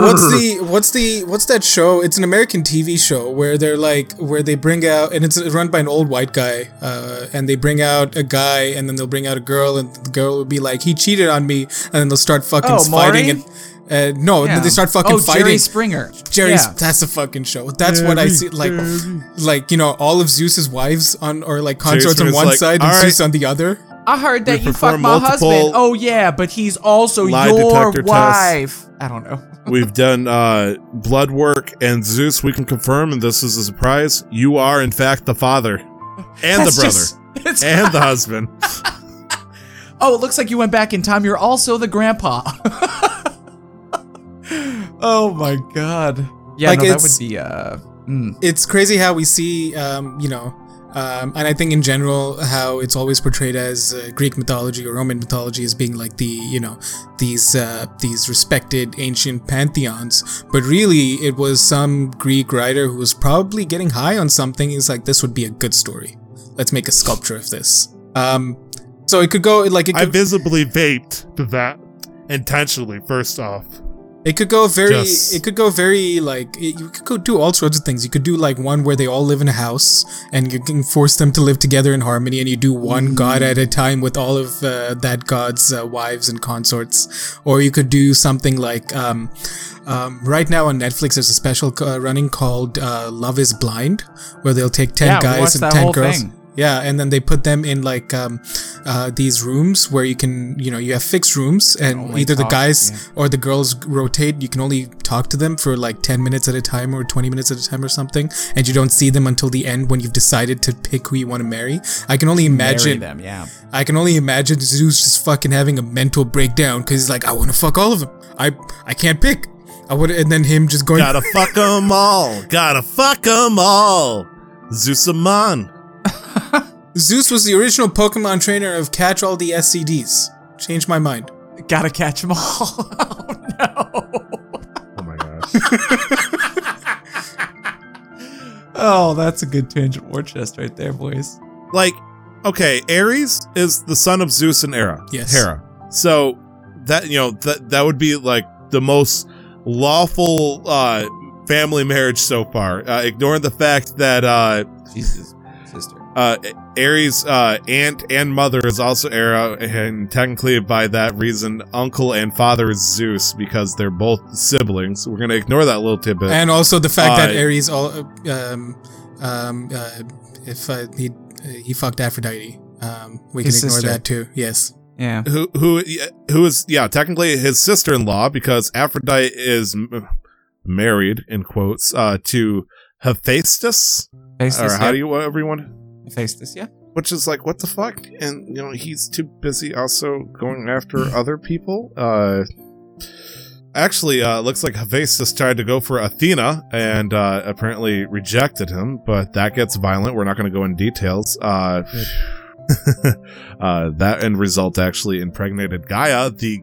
what's the, what's the, what's that show? It's an American T V show where they're like, where they bring out, and it's run by an old white guy, uh, and they bring out a guy and then they'll bring out a girl and the girl will be like, he cheated on me. And then they'll start fucking oh, fighting. And, Uh, no, yeah. they start fucking oh, fighting. Jerry Springer. Jerry, yeah. That's a fucking show. That's Jerry, what I see. Like, Jerry. like you know, all of Zeus's wives on, or like consorts on one like, side and right. Zeus on the other. I heard that we you fucked my husband. Oh yeah, but he's also your wife. Tests. I don't know. We've done uh, blood work and Zeus. We can confirm, and this is a surprise. You are in fact the father. And That's the brother. Just, it's and not. the husband. Oh, it looks like you went back in time. You're also the grandpa. Oh, my God. Yeah, like no, that would be... Uh, mm. It's crazy how we see, um, you know, um, and I think in general, how it's always portrayed as uh, Greek mythology or Roman mythology as being like the, you know, these uh, these respected ancient pantheons. But really, it was some Greek writer who was probably getting high on something. He's like, this would be a good story. Let's make a sculpture of this. Um, so it could go like... It could, I visibly vaped to that intentionally, first off. It could go very, Just. it could go very, like, it, you could go do all sorts of things. You could do, like, one where they all live in a house, and you can force them to live together in harmony, and you do one mm. god at a time with all of uh, that god's uh, wives and consorts. Or you could do something like, um, um, right now on Netflix, there's a special uh, running called uh, Love is Blind, where they'll take ten yeah, guys and ten girls. Thing. Yeah, and then they put them in, like, um, uh, these rooms where you can, you know, you have fixed rooms, and either talk, the guys yeah. or the girls rotate. You can only talk to them for, like, ten minutes at a time or twenty minutes at a time or something, and you don't see them until the end when you've decided to pick who you want to marry. I can only imagine... Marry them, yeah. I can only imagine Zeus just fucking having a mental breakdown, because he's like, I want to fuck all of them. I, I can't pick. I would, and then him just going... Gotta fuck them all. Gotta fuck them all. Zeus-a-man. Zeus was the original Pokemon trainer of catch all the S C Ds. Changed my mind. Gotta catch them all. Oh, no. Oh, my gosh. Oh, that's a good tangent war chest right there, boys. Like, okay, Ares is the son of Zeus and Hera. Yes. Hera. So, that, you know, that, that would be, like, the most lawful uh, family marriage so far. Uh, ignoring the fact that... Uh, Jesus. Uh, Ares' uh, aunt and mother is also Hera, and technically by that reason, uncle and father is Zeus because they're both siblings. We're gonna ignore that little tidbit. And also the fact uh, that Ares, all, um, um, uh, if uh, he uh, he fucked Aphrodite, um, we can ignore sister. that too. Yes. Yeah. Who who who is yeah technically his sister-in-law because Aphrodite is m- married in quotes uh, to Hephaestus, Hephaestus or how yeah. do you everyone. Hephaestus, yeah. Which is like, what the fuck? And, you know, he's too busy also going after other people. Uh, actually, uh, looks like Hephaestus tried to go for Athena and uh, apparently rejected him, but that gets violent. We're not going to go in details. Uh, uh, that end result actually impregnated Gaia, the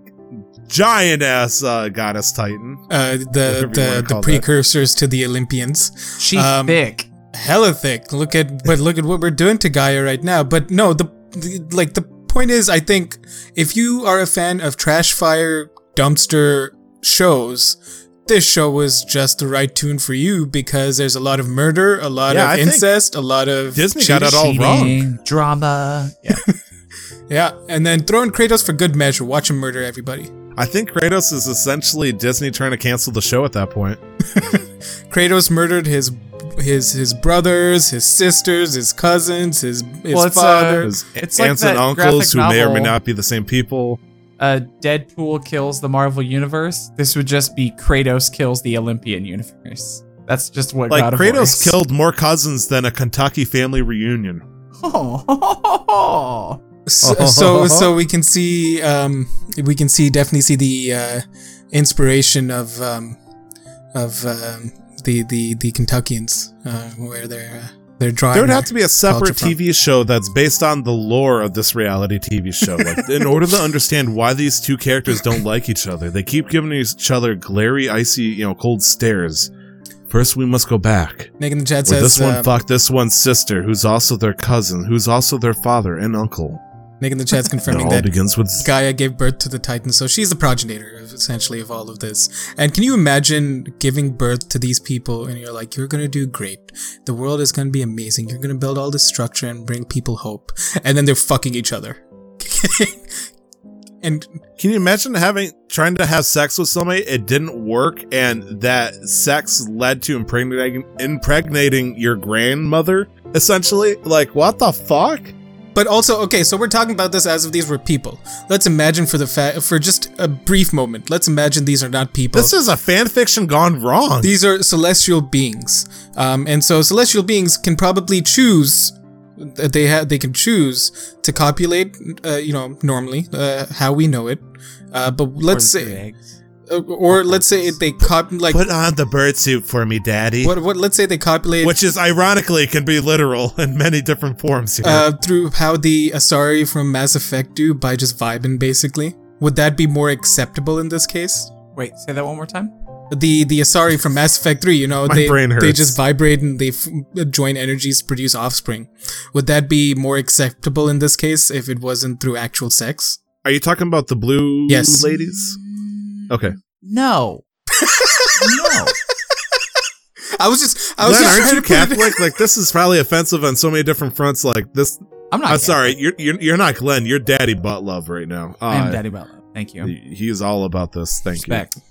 giant-ass uh, goddess titan. Uh, the the, the precursors that. to the Olympians. She's um, thick. Hella thick. Look at but look at what we're doing to Gaia right now. But no, the, the like the point is, I think if you are a fan of trash fire dumpster shows, this show was just the right tune for you because there's a lot of murder, a lot yeah, of I incest, a lot of Disney got it all cheating, wrong. Drama. Yeah. Yeah, and then throw in Kratos for good measure. Watch him murder everybody. I think Kratos is essentially Disney trying to cancel the show at that point. Kratos murdered his his his brothers, his sisters, his cousins, his his well, it's father, a, his it's aunts like and uncles who novel, may or may not be the same people. Uh, Deadpool kills the Marvel universe. This would just be Kratos kills the Olympian universe. That's just what like God Kratos of killed more cousins than a Kentucky family reunion. Oh. So, so so we can see um we can see definitely see the uh, inspiration of um of um, the the the Kentuckians uh, where they're uh, they're drawing. There would have to be a separate T V show that's based on the lore of this reality T V show. Like, in order to understand why these two characters don't like each other, they keep giving each other glary, icy, you know, cold stares. First, we must go back. Nick in the chat says this one um, fucked this one's sister, who's also their cousin, who's also their father and uncle. Nick in the chat's confirming that begins with Gaia gave birth to the Titan, so she's the progenitor, essentially, of all of this. And can you imagine giving birth to these people and you're like, you're going to do great. The world is going to be amazing. You're going to build all this structure and bring people hope. And then they're fucking each other. And can you imagine having trying to have sex with somebody, it didn't work, and that sex led to impregnating, impregnating your grandmother, essentially? Like, what the fuck? But also, okay, so we're talking about this as if these were people. Let's imagine for the fa- for just a brief moment. Let's imagine these are not people. This is a fan fiction gone wrong. These are celestial beings. Um, and so celestial beings can probably choose They ha- they can choose to copulate, uh, you know, normally uh, how we know it. Uh, but let's say, uh, or let's say they cop like put on the bird suit for me, Daddy. What what? Let's say they copulate, which is ironically can be literal in many different forms here. Uh, through how the Asari from Mass Effect do by just vibing, basically. Would that be more acceptable in this case? Wait, say that one more time. The the Asari from Mass Effect three, you know, My they brain hurts. They just vibrate and they f- join energies to produce offspring. Would that be more acceptable in this case if it wasn't through actual sex? Are you talking about the blue yes. ladies? Okay. No. no. I was just. I was Glenn, just aren't you Catholic? It- like this is probably offensive on so many different fronts. Like this. I'm not. I'm Catholic. Sorry. You're, you're you're not Glenn. You're Daddy Butt Love right now. Uh, I am Daddy Butt Love. Thank you. He, he is all about this. Thank Respect. you.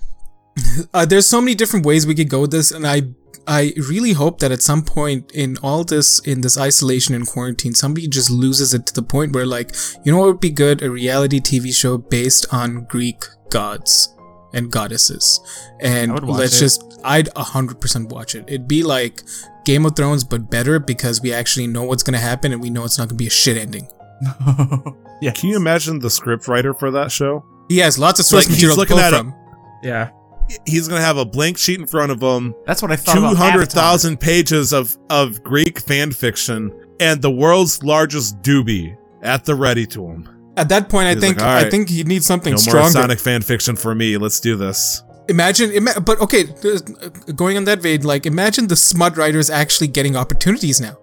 Uh, there's so many different ways we could go with this, and I I really hope that at some point in all this, in this isolation and quarantine, somebody just loses it to the point where, like, you know what would be good? A reality T V show based on Greek gods and goddesses. And let's it. just, I'd one hundred percent watch it. It'd be like Game of Thrones, but better, because we actually know what's going to happen, and we know it's not going to be a shit ending. yeah. Can you imagine the scriptwriter for that show? He has lots of source like, material to pull from. A- yeah. He's going to have a blank sheet in front of him. That's what I thought about Avatar. two hundred thousand pages of, of Greek fan fiction and the world's largest doobie at the ready to him. At that point, He's I think like, right, I think he needs something no stronger. No more Sonic fan fiction for me. Let's do this. Imagine, ima- but okay, going on that vein, like imagine the smut writers actually getting opportunities now.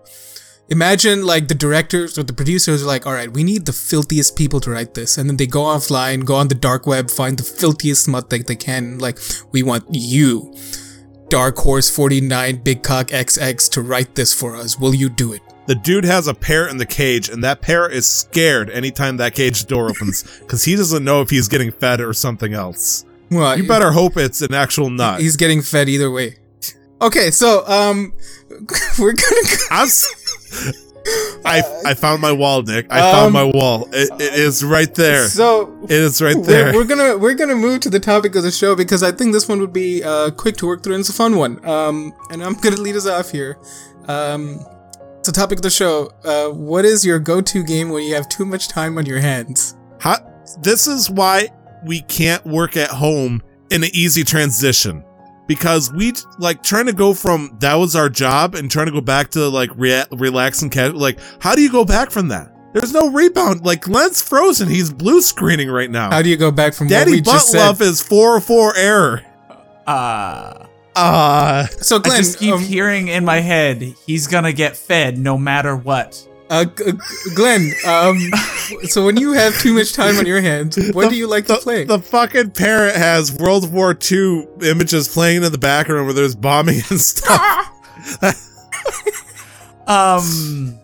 Imagine like the directors or the producers are like, all right, we need the filthiest people to write this. And then they go offline, go on the dark web, find the filthiest smut that they can. Like, we want you, Dark Horse forty-nine, Big Cock X X, to write this for us. Will you do it? The dude has a parrot in the cage, and that parrot is scared anytime that cage door opens because he doesn't know if he's getting fed or something else. Well, you better hope it's an actual nut. He's getting fed either way. Okay, so, um, we're gonna... I'm... I I found my wall, Nick. I um, found my wall. It, it is right there. So it is right there. We're, we're gonna we're gonna move to the topic of the show because I think this one would be uh, quick to work through and it's a fun one. Um, and I'm gonna lead us off here. Um, so topic of the show. Uh, what is your go-to game when you have too much time on your hands? How, this is why we can't work at home in an easy transition. Because we, like, trying to go from that was our job and trying to go back to, like, rea- relax and casual. Like, how do you go back from that? There's no rebound. Like, Glenn's frozen. He's blue screening right now. How do you go back from Daddy what we Butt just Love said? Daddy Butt Love is four oh four error. Uh, uh, so, Glenn. I just keep um, hearing in my head, he's gonna get fed no matter what. Uh, g- Glenn, um, so when you have too much time on your hands, what the, do you like the, to play? The fucking parrot has World War Two images playing in the background where there's bombing and stuff. um,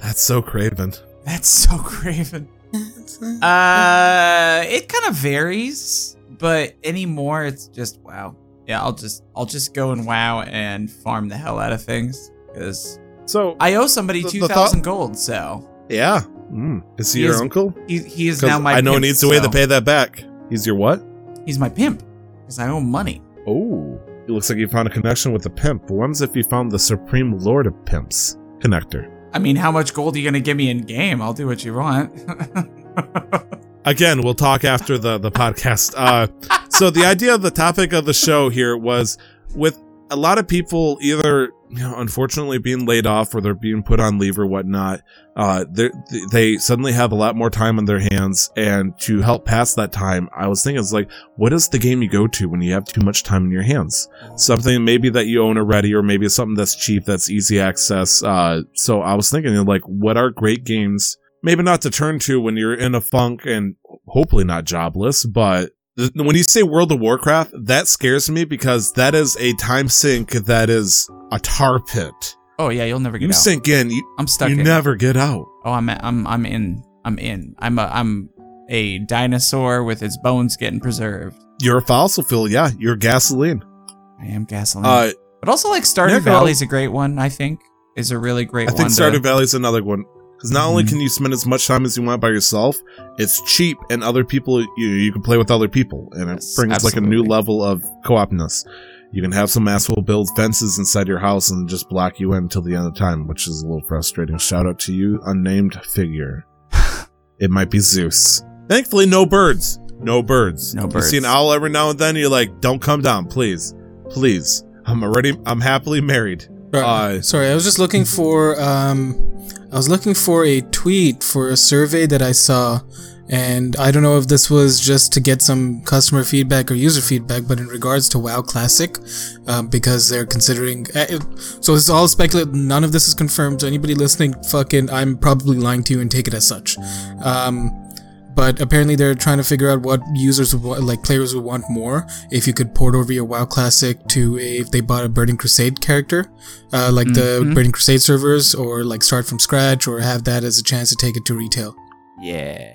That's so craven. That's so craven. Uh, it kind of varies, but anymore it's just WoW. Yeah, I'll just, I'll just go and WoW and farm the hell out of things, because... So I owe somebody the, two thousand gold. So yeah, mm. is he, he your is, uncle? He, he is now my. I know pimp, he needs so. a way to pay that back. He's your what? He's my pimp because I owe money. Oh, it looks like you found a connection with a pimp. When's if you found the Supreme Lord of Pimps connector? I mean, how much gold are you gonna give me in game? I'll do what you want. Again, we'll talk after the the podcast. Uh, so the idea of the topic of the show here was with a lot of people either, you know, unfortunately being laid off or they're being put on leave or whatnot, uh, they suddenly have a lot more time on their hands. And to help pass that time, I was thinking, it's like, what is the game you go to when you have too much time in your hands? Something maybe that you own already, or maybe something that's cheap, that's easy access. Uh, so I was thinking, like, what are great games? Maybe not to turn to when you're in a funk and hopefully not jobless, but when you say World of Warcraft, that scares me because that is a time sink that is a tar pit. Oh yeah, you'll never get you out. You sink in. You, I'm stuck. You in. never get out. Oh, I'm I'm I'm in. I'm in. I'm a I'm a dinosaur with its bones getting preserved. You're a fossil fuel. Yeah, you're gasoline. I am gasoline. Uh, but also, like, Stardew Valley is a great one. I think is a really great. I one. I think Stardew Valley is another one. Because not mm-hmm. only can you spend as much time as you want by yourself, it's cheap, and other people you you can play with other people, and it yes, brings absolutely. like a new level of co-opness. You can have some asshole build fences inside your house and just block you in until the end of time, which is a little frustrating. Shout out to you, unnamed figure. It might be Zeus. Thankfully, no birds. No birds. No birds. You see an owl every now and then, you're like, don't come down, please. Please. I'm already, I'm happily married. Uh, Sorry, I was just looking for, um, I was looking for a tweet for a survey that I saw. And I don't know if this was just to get some customer feedback or user feedback, but in regards to WoW Classic, um, because they're considering... Uh, it, so it's all speculative. None of this is confirmed. So anybody listening, fucking, I'm probably lying to you and take it as such. Um, but apparently they're trying to figure out what users would want, like players would want more. If you could port over your WoW Classic to a, if they bought a Burning Crusade character, uh, like mm-hmm. the Burning Crusade servers, or like start from scratch, or have that as a chance to take it to retail. Yeah,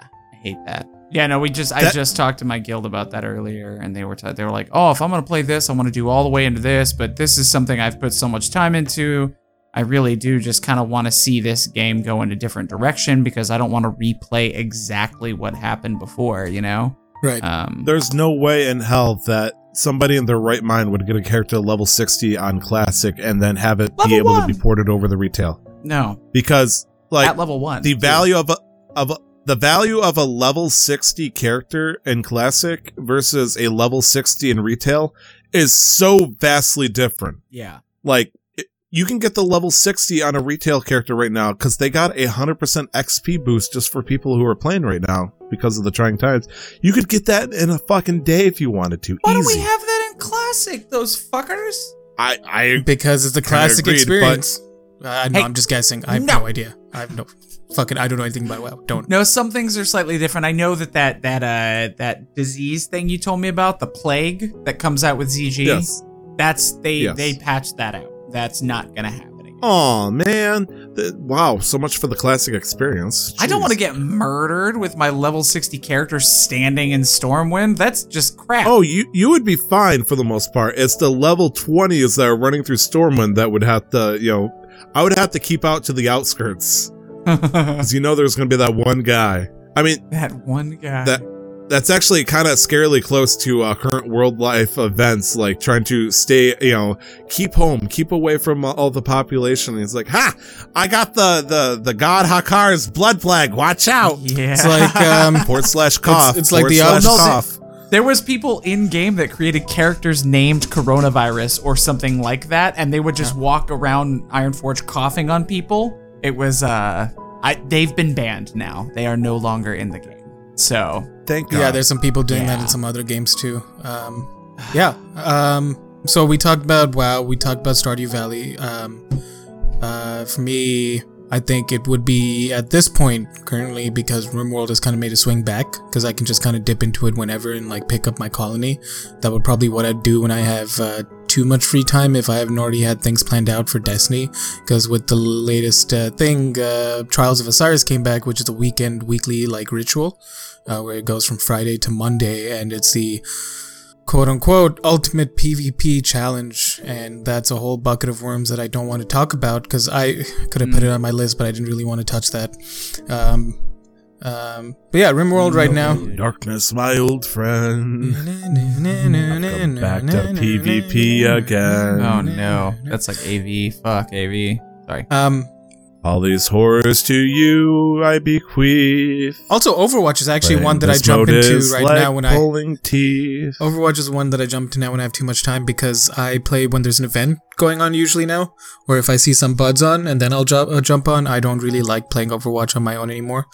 I hate that. Yeah, no, we just that- I just talked to my guild about that earlier, and they were t- they were like, oh, if I'm gonna play this, I want to do all the way into this, but this is something I've put so much time into. I really do just kind of want to see this game go in a different direction because I don't want to replay exactly what happened before, you know? Right. Um, There's no way in hell that somebody in their right mind would get a character level sixty on Classic and then have it be able one. to be ported over the retail. No, because like at level one, the value yeah. of a Of the value of a level sixty character in Classic versus a level sixty in retail is so vastly different. Yeah. Like, it, you can get the level sixty on a retail character right now because they got a one hundred percent X P boost just for people who are playing right now because of the trying times. You could get that in a fucking day if you wanted to. Why Easy. don't we have that in Classic, those fuckers? I, I Because it's the Classic agreed, experience. Uh, no, hey, I'm just guessing. I have no, no idea. I have no... Fucking, I don't know anything about WoW. Don't. No, some things are slightly different. I know that that that uh, that disease thing you told me about, the plague that comes out with Z G, yes. that's they yes. they patched that out. That's not gonna happen again. Oh man! The, wow, so much for the Classic experience. Jeez. I don't want to get murdered with my level sixty character standing in Stormwind. That's just crap. Oh, you you would be fine for the most part. It's the level twenties that are running through Stormwind that would have to, you know, I would have to keep out to the outskirts. Because you know there's going to be that one guy. I mean... That one guy. That That's actually kind of scarily close to uh, current world life events, like trying to stay, you know, keep home, keep away from uh, all the population. And he's like, ha! I got the, the, the God Hakar's blood plague. Watch out! Yeah. It's like... Um, Port slash cough. It's, it's like the... Old cough. There was people in-game that created characters named Coronavirus or something like that, and they would just yeah. walk around Ironforge coughing on people. It was, uh, I, they've been banned now. They are no longer in the game. So, thank God. Yeah, there's some people doing yeah. that in some other games too. Um, yeah. Um, so we talked about WoW. We talked about Stardew Valley. Um, uh, for me, I think it would be at this point currently because RimWorld has kind of made a swing back because I can just kind of dip into it whenever and like pick up my colony. That would probably what I'd do when I have, uh, too much free time if I haven't already had things planned out for Destiny, because with the latest uh, thing, uh, Trials of Osiris came back, which is a weekend, weekly, like, ritual, uh, where it goes from Friday to Monday, and it's the quote-unquote ultimate PvP challenge, and that's a whole bucket of worms that I don't want to talk about, because I could have mm. put it on my list, but I didn't really want to touch that. Um... Um, but yeah, RimWorld right now. Darkness, my old friend. I've back to PvP again. Oh no, that's like A V. Fuck A V. Sorry. Um, all these horrors to you I bequeath. Also, Overwatch is actually Playing one that I jump into right like now when I pulling teeth. Overwatch is one that I jump to now when I have too much time because I play when there's an event going on usually now, or if I see some buds on, and then I'll jump uh, jump on. I don't really like playing Overwatch on my own anymore.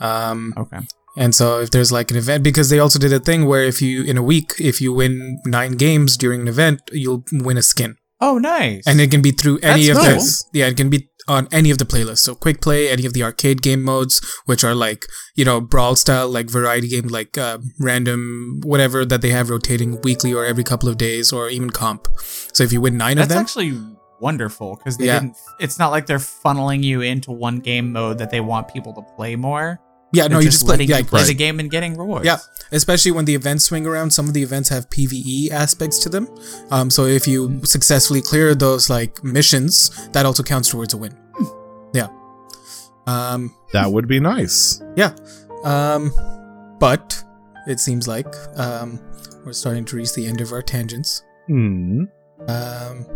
Um, okay. And so if there's like an event, because they also did a thing where if you in a week, if you win nine games during an event, you'll win a skin. Oh, nice! And it can be through any That's of cool. those. Yeah, it can be on any of the playlists. So quick play, any of the arcade game modes, which are like, you know, brawl style, like variety game, like uh, random whatever that they have rotating weekly or every couple of days, or even comp. So if you win nine That's of them, that's actually wonderful because they yeah. didn't. It's not like they're funneling you into one game mode that they want people to play more. Yeah, They're no, just you just play, yeah, you play right. the game and getting rewards. Yeah, especially when the events swing around. Some of the events have PvE aspects to them. Um, so if you mm-hmm. successfully clear those like missions, that also counts towards a win. Hmm. Yeah. Um, that would be nice. Yeah. Um, but it seems like um, we're starting to reach the end of our tangents. Hmm. Um,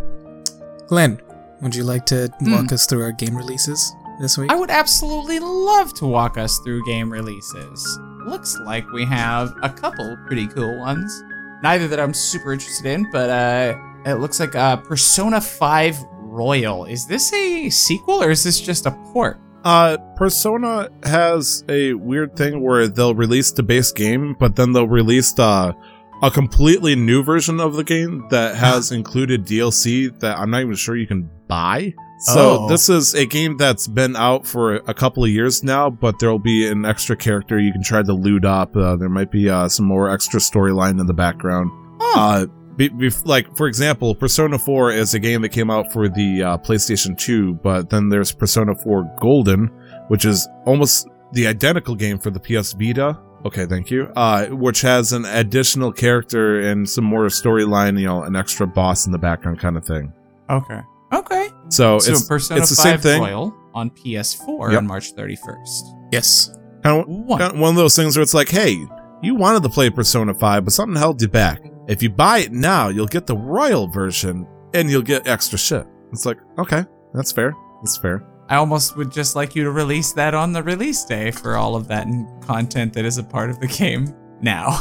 Glenn, would you like to mm. walk us through our game releases this week? I would absolutely love to walk us through game releases. Looks like we have a couple pretty cool ones. Neither that I'm super interested in, but uh, it looks like uh, Persona five Royal. Is this a sequel or is this just a port? Uh, Persona has a weird thing where they'll release the base game, but then they'll release uh, a completely new version of the game that has included D L C that I'm not even sure you can buy. So oh. this is a game that's been out for a couple of years now, but there'll be an extra character you can try to loot up. Uh, there might be uh, some more extra storyline in the background. Oh. Uh, Be- be- like, for example, Persona four is a game that came out for the uh, PlayStation two, but then there's Persona four Golden, which is almost the identical game for the P S Vita. Okay, thank you. Uh, which has an additional character and some more storyline, you know, an extra boss in the background kind of thing. Okay. Okay. So, so it's, Persona it's the same thing. Royal on P S four yep. on March thirty-first. Yes. Kind of, kind of one of those things where it's like, hey, you wanted to play Persona five, but something held you back. If you buy it now, you'll get the Royal version, and you'll get extra shit. It's like, okay, that's fair. That's fair. I almost would just like you to release that on the release day for all of that content that is a part of the game now.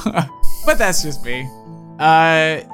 But that's just me. Uh,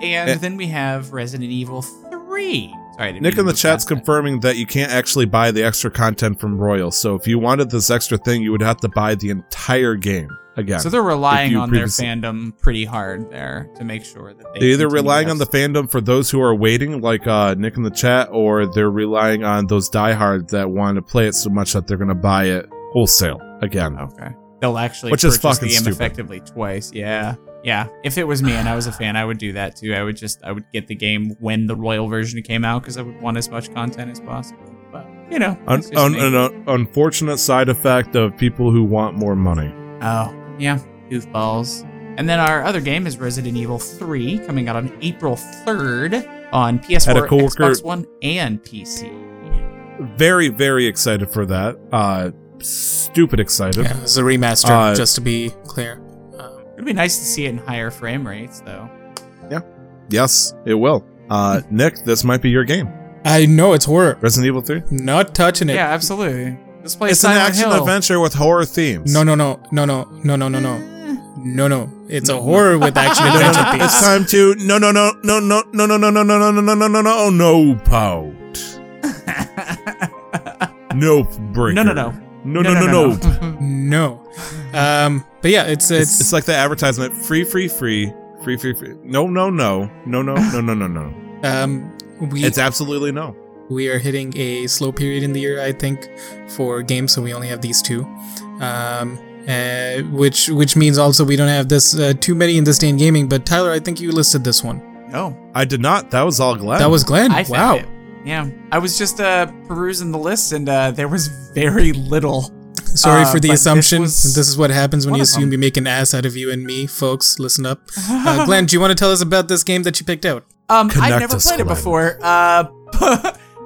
and it, then we have Resident Evil three. Sorry, I didn't Nick in the chat's confirming that you can't actually buy the extra content from Royal. So if you wanted this extra thing, you would have to buy the entire game. Again, so they're relying on their fandom pretty hard there to make sure that they they're either relying on the fandom for those who are waiting, like uh, Nick in the chat, or they're relying on those diehards that want to play it so much that they're going to buy it wholesale again. Okay, they'll actually which is fucking stupid. Effectively twice. Yeah, yeah. If it was me and I was a fan, I would do that too. I would just I would get the game when the Royal version came out because I would want as much content as possible. But you know, an, an, an, an unfortunate side effect of people who want more money. Oh. Yeah, goofballs. And then our other game is Resident Evil three, coming out on April third on P S four, Xbox One, and P C. Very, very excited for that. Uh, stupid excited. Yeah, it's a remaster, uh, just to be clear. Um, it'd be nice to see it in higher frame rates, though. Yeah. Yes, it will. Uh, Nick, this might be your game. I know, it's horror. Resident Evil three? Not touching it. Yeah, absolutely. It's Silent an action Hill. Adventure with horror themes. No, no, no, no, no, no, no, no, no, no, no. It's a horror with action adventure themes. It's time to no, no, no, no, no, no, no, no, no, no, no, no, no, no, no, no, no, pout. Nope breaker. No, no, no, no, no, no, no, no. Um, but yeah, it's it's it's like the advertisement: free, free, free, free, free, free. No, no, no, no, no, no, no, no, no. Um, we. It's absolutely no. We are hitting a slow period in the year, I think, for games, so we only have these two, um, uh, which which means also we don't have this uh, too many in this day in gaming. But Tyler, I think you listed this one. No, I did not. That was all Glenn. That was Glenn. I wow. It. Yeah, I was just uh, perusing the list, and uh, there was very little. Sorry uh, for the assumption. This, this is what happens when you assume we make an ass out of you and me, folks. Listen up. Uh, Glenn, do you want to tell us about this game that you picked out? Um, Connect I've never us, played Glenn. It before. Uh.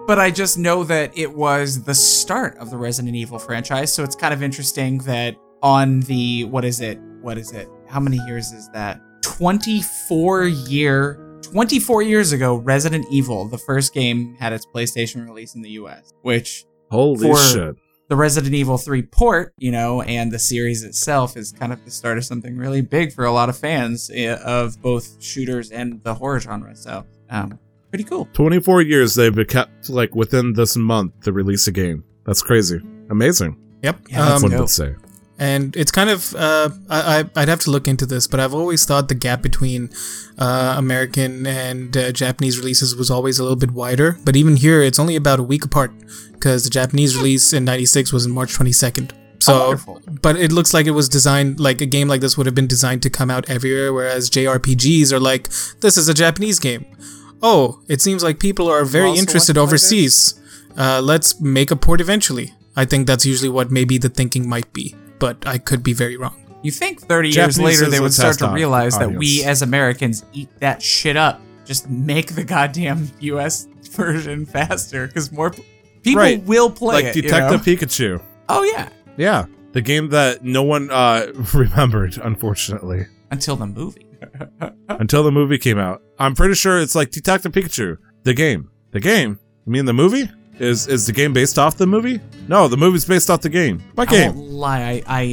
But I just know that it was the start of the Resident Evil franchise, so it's kind of interesting that on the, what is it, what is it, how many years is that? twenty-four year, twenty-four years ago, Resident Evil, the first game, had its PlayStation release in the U S, which holy for shit. The Resident Evil three port, you know, and the series itself is kind of the start of something really big for a lot of fans of both shooters and the horror genre, so, um... pretty cool. twenty-four years they've been kept like within this month to release a game. That's crazy. Amazing. Yep. Yeah, that's um, what I would say. And it's kind of, uh, I, I'd have to look into this, but I've always thought the gap between uh, American and uh, Japanese releases was always a little bit wider. But even here, it's only about a week apart because the Japanese release in ninety-six was on March twenty-second. So, oh, but it looks like it was designed, like a game like this would have been designed to come out everywhere, whereas J R P Gs are like, this is a Japanese game. Oh, it seems like people are very interested overseas. Uh, let's make a port eventually. I think that's usually what maybe the thinking might be, but I could be very wrong. You think thirty years later they would start to realize that we as Americans eat that shit up. Just make the goddamn U S version faster, because more people will play it. Like Detective Pikachu. Oh, yeah. Yeah, the game that no one uh, remembered, unfortunately. Until the movie. until the movie came out. I'm pretty sure it's like Detective Pikachu, the game. The game? You mean the movie? Is is the game based off the movie? No, the movie's based off the game. My game. I won't lie, I, I,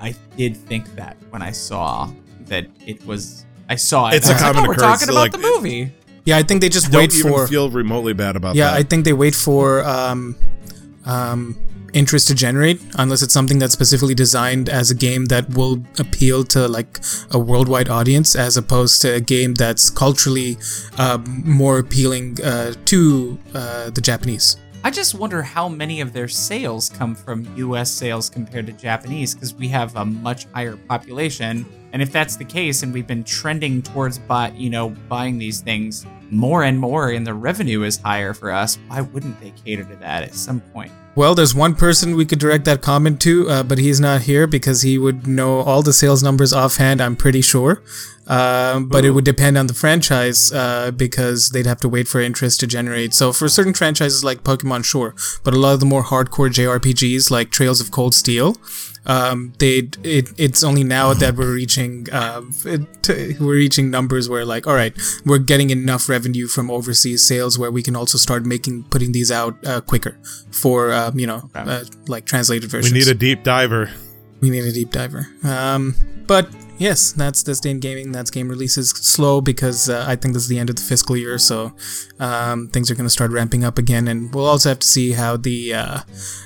I, I did think that when I saw that it was... I saw it. It's a common occurrence. We're talking about the movie. Yeah, I think they just wait for... Don't even feel remotely bad about that. Yeah, I think they wait for um, um, interest to generate, unless it's something that's specifically designed as a game that will appeal to like a worldwide audience, as opposed to a game that's culturally uh, more appealing uh, to uh, the Japanese. I just wonder how many of their sales come from U S sales compared to Japanese, because we have a much higher population. And if that's the case, and we've been trending towards buy, you know, buying these things more and more, and the revenue is higher for us, why wouldn't they cater to that at some point? Well, there's one person we could direct that comment to, uh, but he's not here because he would know all the sales numbers offhand, I'm pretty sure. Uh, but Ooh. It would depend on the franchise uh, because they'd have to wait for interest to generate. So for certain franchises like Pokemon, sure, but a lot of the more hardcore J R P Gs like Trails of Cold Steel, um, they it it's only now that we're reaching uh, t- we're reaching numbers where like, all right, we're getting enough revenue from overseas sales where we can also start making putting these out uh, quicker for um, you know okay. uh, like translated versions. We need a deep diver. We need a deep diver. Um, but. Yes, that's Disdain Gaming. That's game releases slow because uh, I think this is the end of the fiscal year, so um, things are going to start ramping up again, and we'll also have to see how the uh,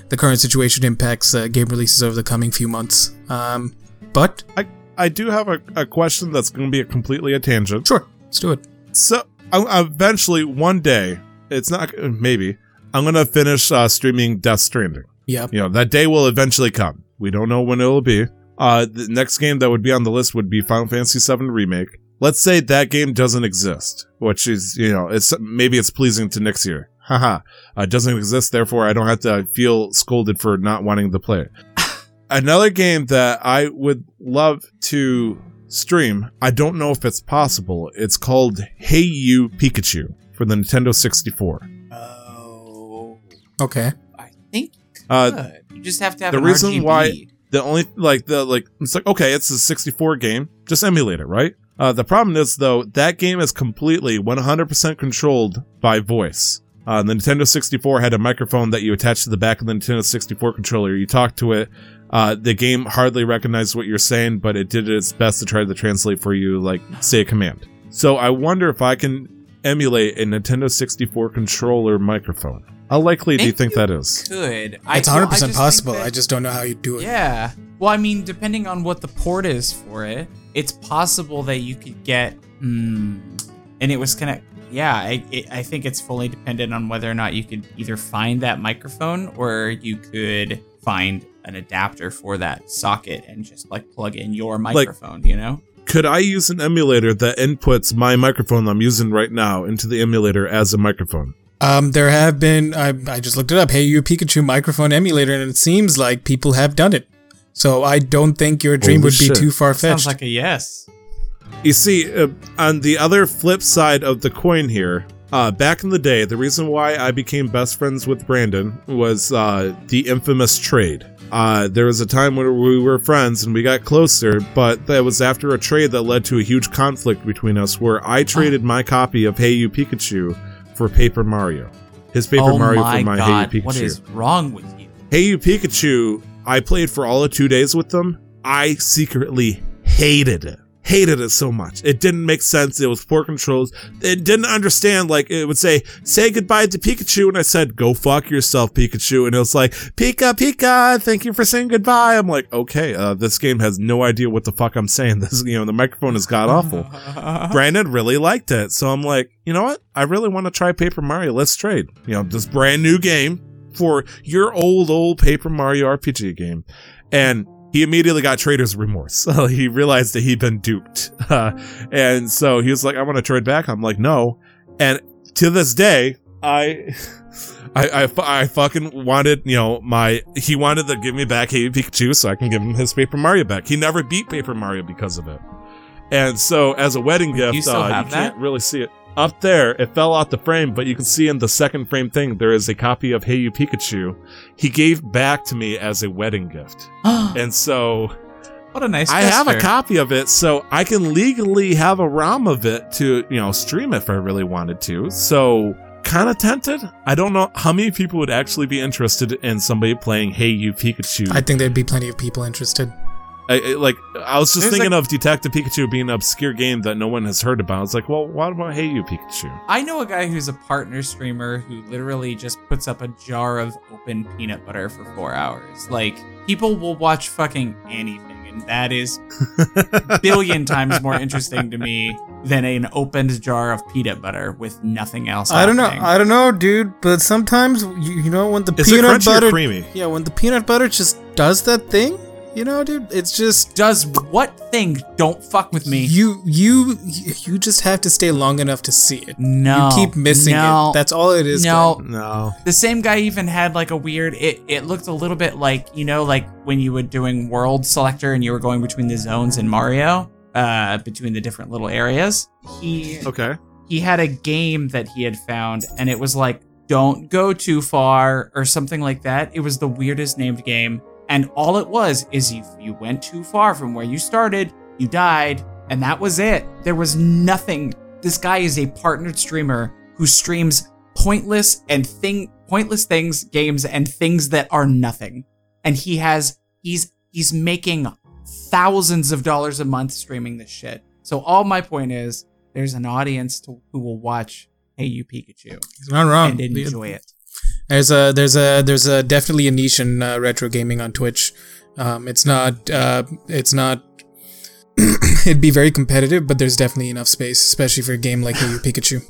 the current situation impacts uh, game releases over the coming few months. Um, but I I do have a, a question that's going to be a completely a tangent. Sure, let's do it. So I, eventually, one day, it's not maybe I'm going to finish uh, streaming Death Stranding. Yeah, you know that day will eventually come. We don't know when it will be. Uh, the next game that would be on the list would be Final Fantasy seven Remake. Let's say that game doesn't exist, which is, you know, it's maybe it's pleasing to next year. Haha. It doesn't exist, therefore I don't have to feel scolded for not wanting to play it. Another game that I would love to stream, I don't know if it's possible, it's called Hey You Pikachu for the Nintendo sixty-four. Oh. Okay. I think you uh, You just have to have the an reason R G B. Why... The only, like, the, like, it's like, okay, it's a sixty-four game. Just emulate it, right? Uh, the problem is, though, that game is completely one hundred percent controlled by voice. Uh, the Nintendo sixty-four had a microphone that you attach to the back of the Nintendo sixty-four controller. You talk to it. Uh, the game hardly recognized what you're saying, but it did its best to try to translate for you, like, say a command. So I wonder if I can emulate a Nintendo sixty-four controller microphone. How likely do you think, think you that is? Could. I it's one hundred percent I possible. That, I just don't know how you do it. Yeah. Well, I mean, depending on what the port is for it, it's possible that you could get... Mm, and it was kind of... Yeah, I, it, I think it's fully dependent on whether or not you could either find that microphone or you could find an adapter for that socket and just, like, plug in your microphone, like, you know? Could I use an emulator that inputs my microphone I'm using right now into the emulator as a microphone? Um, there have been, I, I just looked it up, Hey You Pikachu microphone emulator, and it seems like people have done it. So I don't think your dream Holy would shit. be too far-fetched. Sounds like a yes. You see, uh, on the other flip side of the coin here, uh, back in the day, the reason why I became best friends with Brandon was uh, the infamous trade. Uh, there was a time when we were friends and we got closer, but that was after a trade that led to a huge conflict between us where I traded oh. my copy of Hey You Pikachu for Paper Mario. His Paper oh Mario my for my God. Hey You Pikachu. What is wrong with you? Hey You Pikachu, I played for all of two days with them. I secretly hated it. Hated it so much. It didn't make sense. It was poor controls. It didn't understand. Like, it would say, say goodbye to Pikachu. And I said, go fuck yourself, Pikachu. And it was like, Pika, Pika, thank you for saying goodbye. I'm like, okay, uh, this game has no idea what the fuck I'm saying. This, you know, the microphone is god awful. Brandon really liked it. So I'm like, you know what? I really want to try Paper Mario. Let's trade. You know, this brand new game for your old, old Paper Mario R P G game. And he immediately got trader's remorse. Uh, he realized that he'd been duped. Uh, and so he was like, I want to trade back. I'm like, no. And to this day, I, I, I, I fucking wanted, you know, my, he wanted to give me back Hey Pikachu so I can give him his Paper Mario back. He never beat Paper Mario because of it. And so as a wedding gift, you, still uh, have you that? Can't really see it. Up there, it fell out the frame, but you can see in the second frame thing, there is a copy of Hey You Pikachu he gave back to me as a wedding gift. And so What a nice gesture. I have a copy of it, so I can legally have a ROM of it to, you know, stream if I really wanted to. So, kind of tempted. I don't know how many people would actually be interested in somebody playing Hey You Pikachu. I think there'd be plenty of people interested. I, I, like, I was just There's thinking like, of Detective Pikachu being an obscure game that no one has heard about. It's like, well, what about Hey You Pikachu? I know a guy who's a partner streamer who literally just puts up a jar of open peanut butter for four hours. Like, people will watch fucking anything. And that is a billion times more interesting to me than an opened jar of peanut butter with nothing else I happening. don't know. I don't know, dude. But sometimes, you, you know, when the is peanut butter... creamy? Yeah, when the peanut butter just does that thing, you know, dude, it's just... Does what thing? Don't fuck with me. You you you just have to stay long enough to see it. No. You keep missing no, it. That's all it is. No. Going. No. The same guy even had like a weird... It, it looked a little bit like, you know, like when you were doing world selector and you were going between the zones in Mario, uh, between the different little areas. He, okay. He had a game that he had found and it was like, don't go too far or something like that. It was the weirdest named game. And all it was is if you went too far from where you started, you died, and that was it. There was nothing. This guy is a partnered streamer who streams pointless and thing, pointless things, games, and things that are nothing. And he has, he's, he's making thousands of dollars a month streaming this shit. So all my point is, there's an audience to, who will watch Hey You Pikachu. He's not wrong. And enjoy it. There's a there's a there's a definitely a niche in uh, retro gaming on Twitch. Um, it's not uh, it's not it'd be very competitive, but there's definitely enough space, especially for a game like Hey You Pikachu.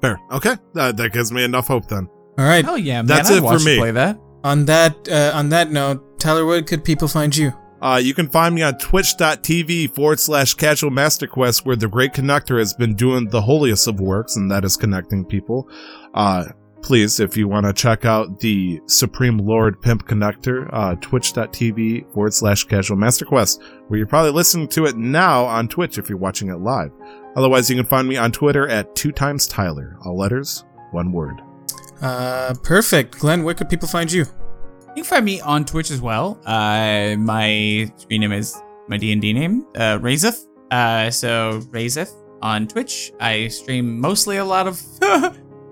Fair, okay, uh, that gives me enough hope then. All right, oh yeah, man, that's I'd it watch for me. Play that. On that uh, on that note, Tyler, where could people find you? Uh, you can find me on twitch.tv forward slash casual master quest, where the Great Connector has been doing the holiest of works, and that is connecting people. Uh, Please, if you want to check out the Supreme Lord Pimp Connector, uh, twitch.tv forward slash casual master quest, where you're probably listening to it now on Twitch if you're watching it live. Otherwise, you can find me on Twitter at two times Tyler, all letters, one word. Uh, perfect. Glenn, where could people find you? You can find me on Twitch as well. Uh, my screen name is my D and D name, uh, Razeth. Uh, so Razeth on Twitch. I stream mostly a lot of...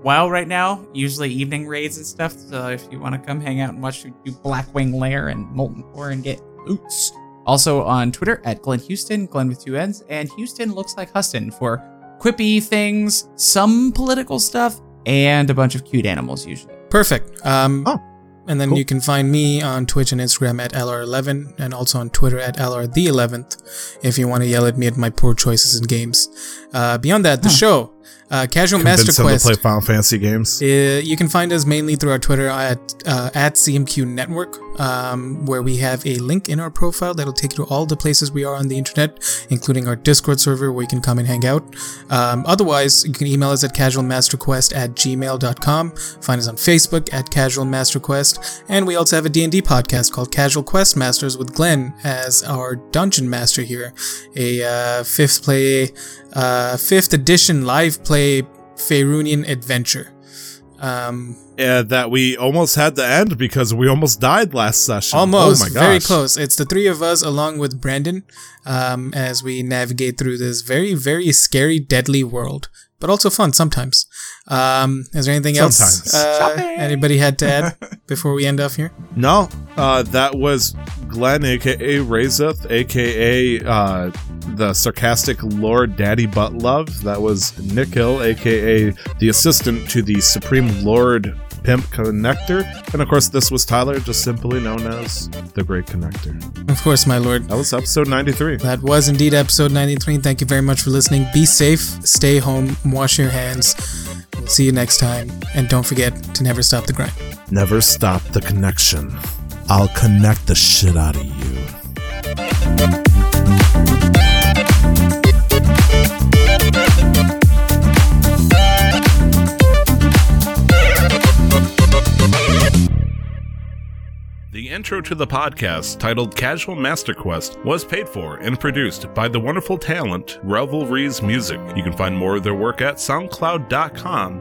WoW right now, usually evening raids and stuff, so if you want to come hang out and watch, do Blackwing Lair and Molten Core and get oots. Also on Twitter at Glenn Houston, Glenn with two N's, and Houston looks like Huston for quippy things, some political stuff, and a bunch of cute animals usually. Perfect. Um, oh, and then cool. You can find me on Twitch and Instagram at L R eleven, and also on Twitter at L R the eleventh, if you want to yell at me at my poor choices in games. Uh, beyond that, the huh. show... Uh, Casual Master Quest. To play Final Fantasy games. Uh, you can find us mainly through our Twitter at uh, at C M Q Network, um, where we have a link in our profile that'll take you to all the places we are on the internet, including our Discord server where you can come and hang out. Um, otherwise, you can email us at casualmasterquest at gmail dot com. Find us on Facebook at Casual Master Quest, and we also have a D and D podcast called Casual Quest Masters with Glenn as our dungeon master here, a uh, fifth play. Uh, fifth edition live play Faerunian adventure. Um, yeah, that we almost had to end because we almost died last session. Almost, oh my gosh. Very close. It's the three of us along with Brandon um, as we navigate through this very, very scary, deadly world, but also fun sometimes. Um, is there anything sometimes. else uh, anybody had to add before we end off here? No, uh, that was Glenn, aka Razeth, aka. Uh, The sarcastic Lord Daddy Butt Love. That was Nick Hill, aka the assistant to the Supreme Lord Pimp Connector. And of course, this was Tyler, just simply known as the Great Connector. Of course, my lord. That was episode ninety-three. That was indeed episode ninety-three. Thank you very much for listening. Be safe, stay home, wash your hands. We'll see you next time. And don't forget to never stop the grind. Never stop the connection. I'll connect the shit out of you. The intro to the podcast, titled Casual Master Quest, was paid for and produced by the wonderful talent Revelries Music. You can find more of their work at SoundCloud dot com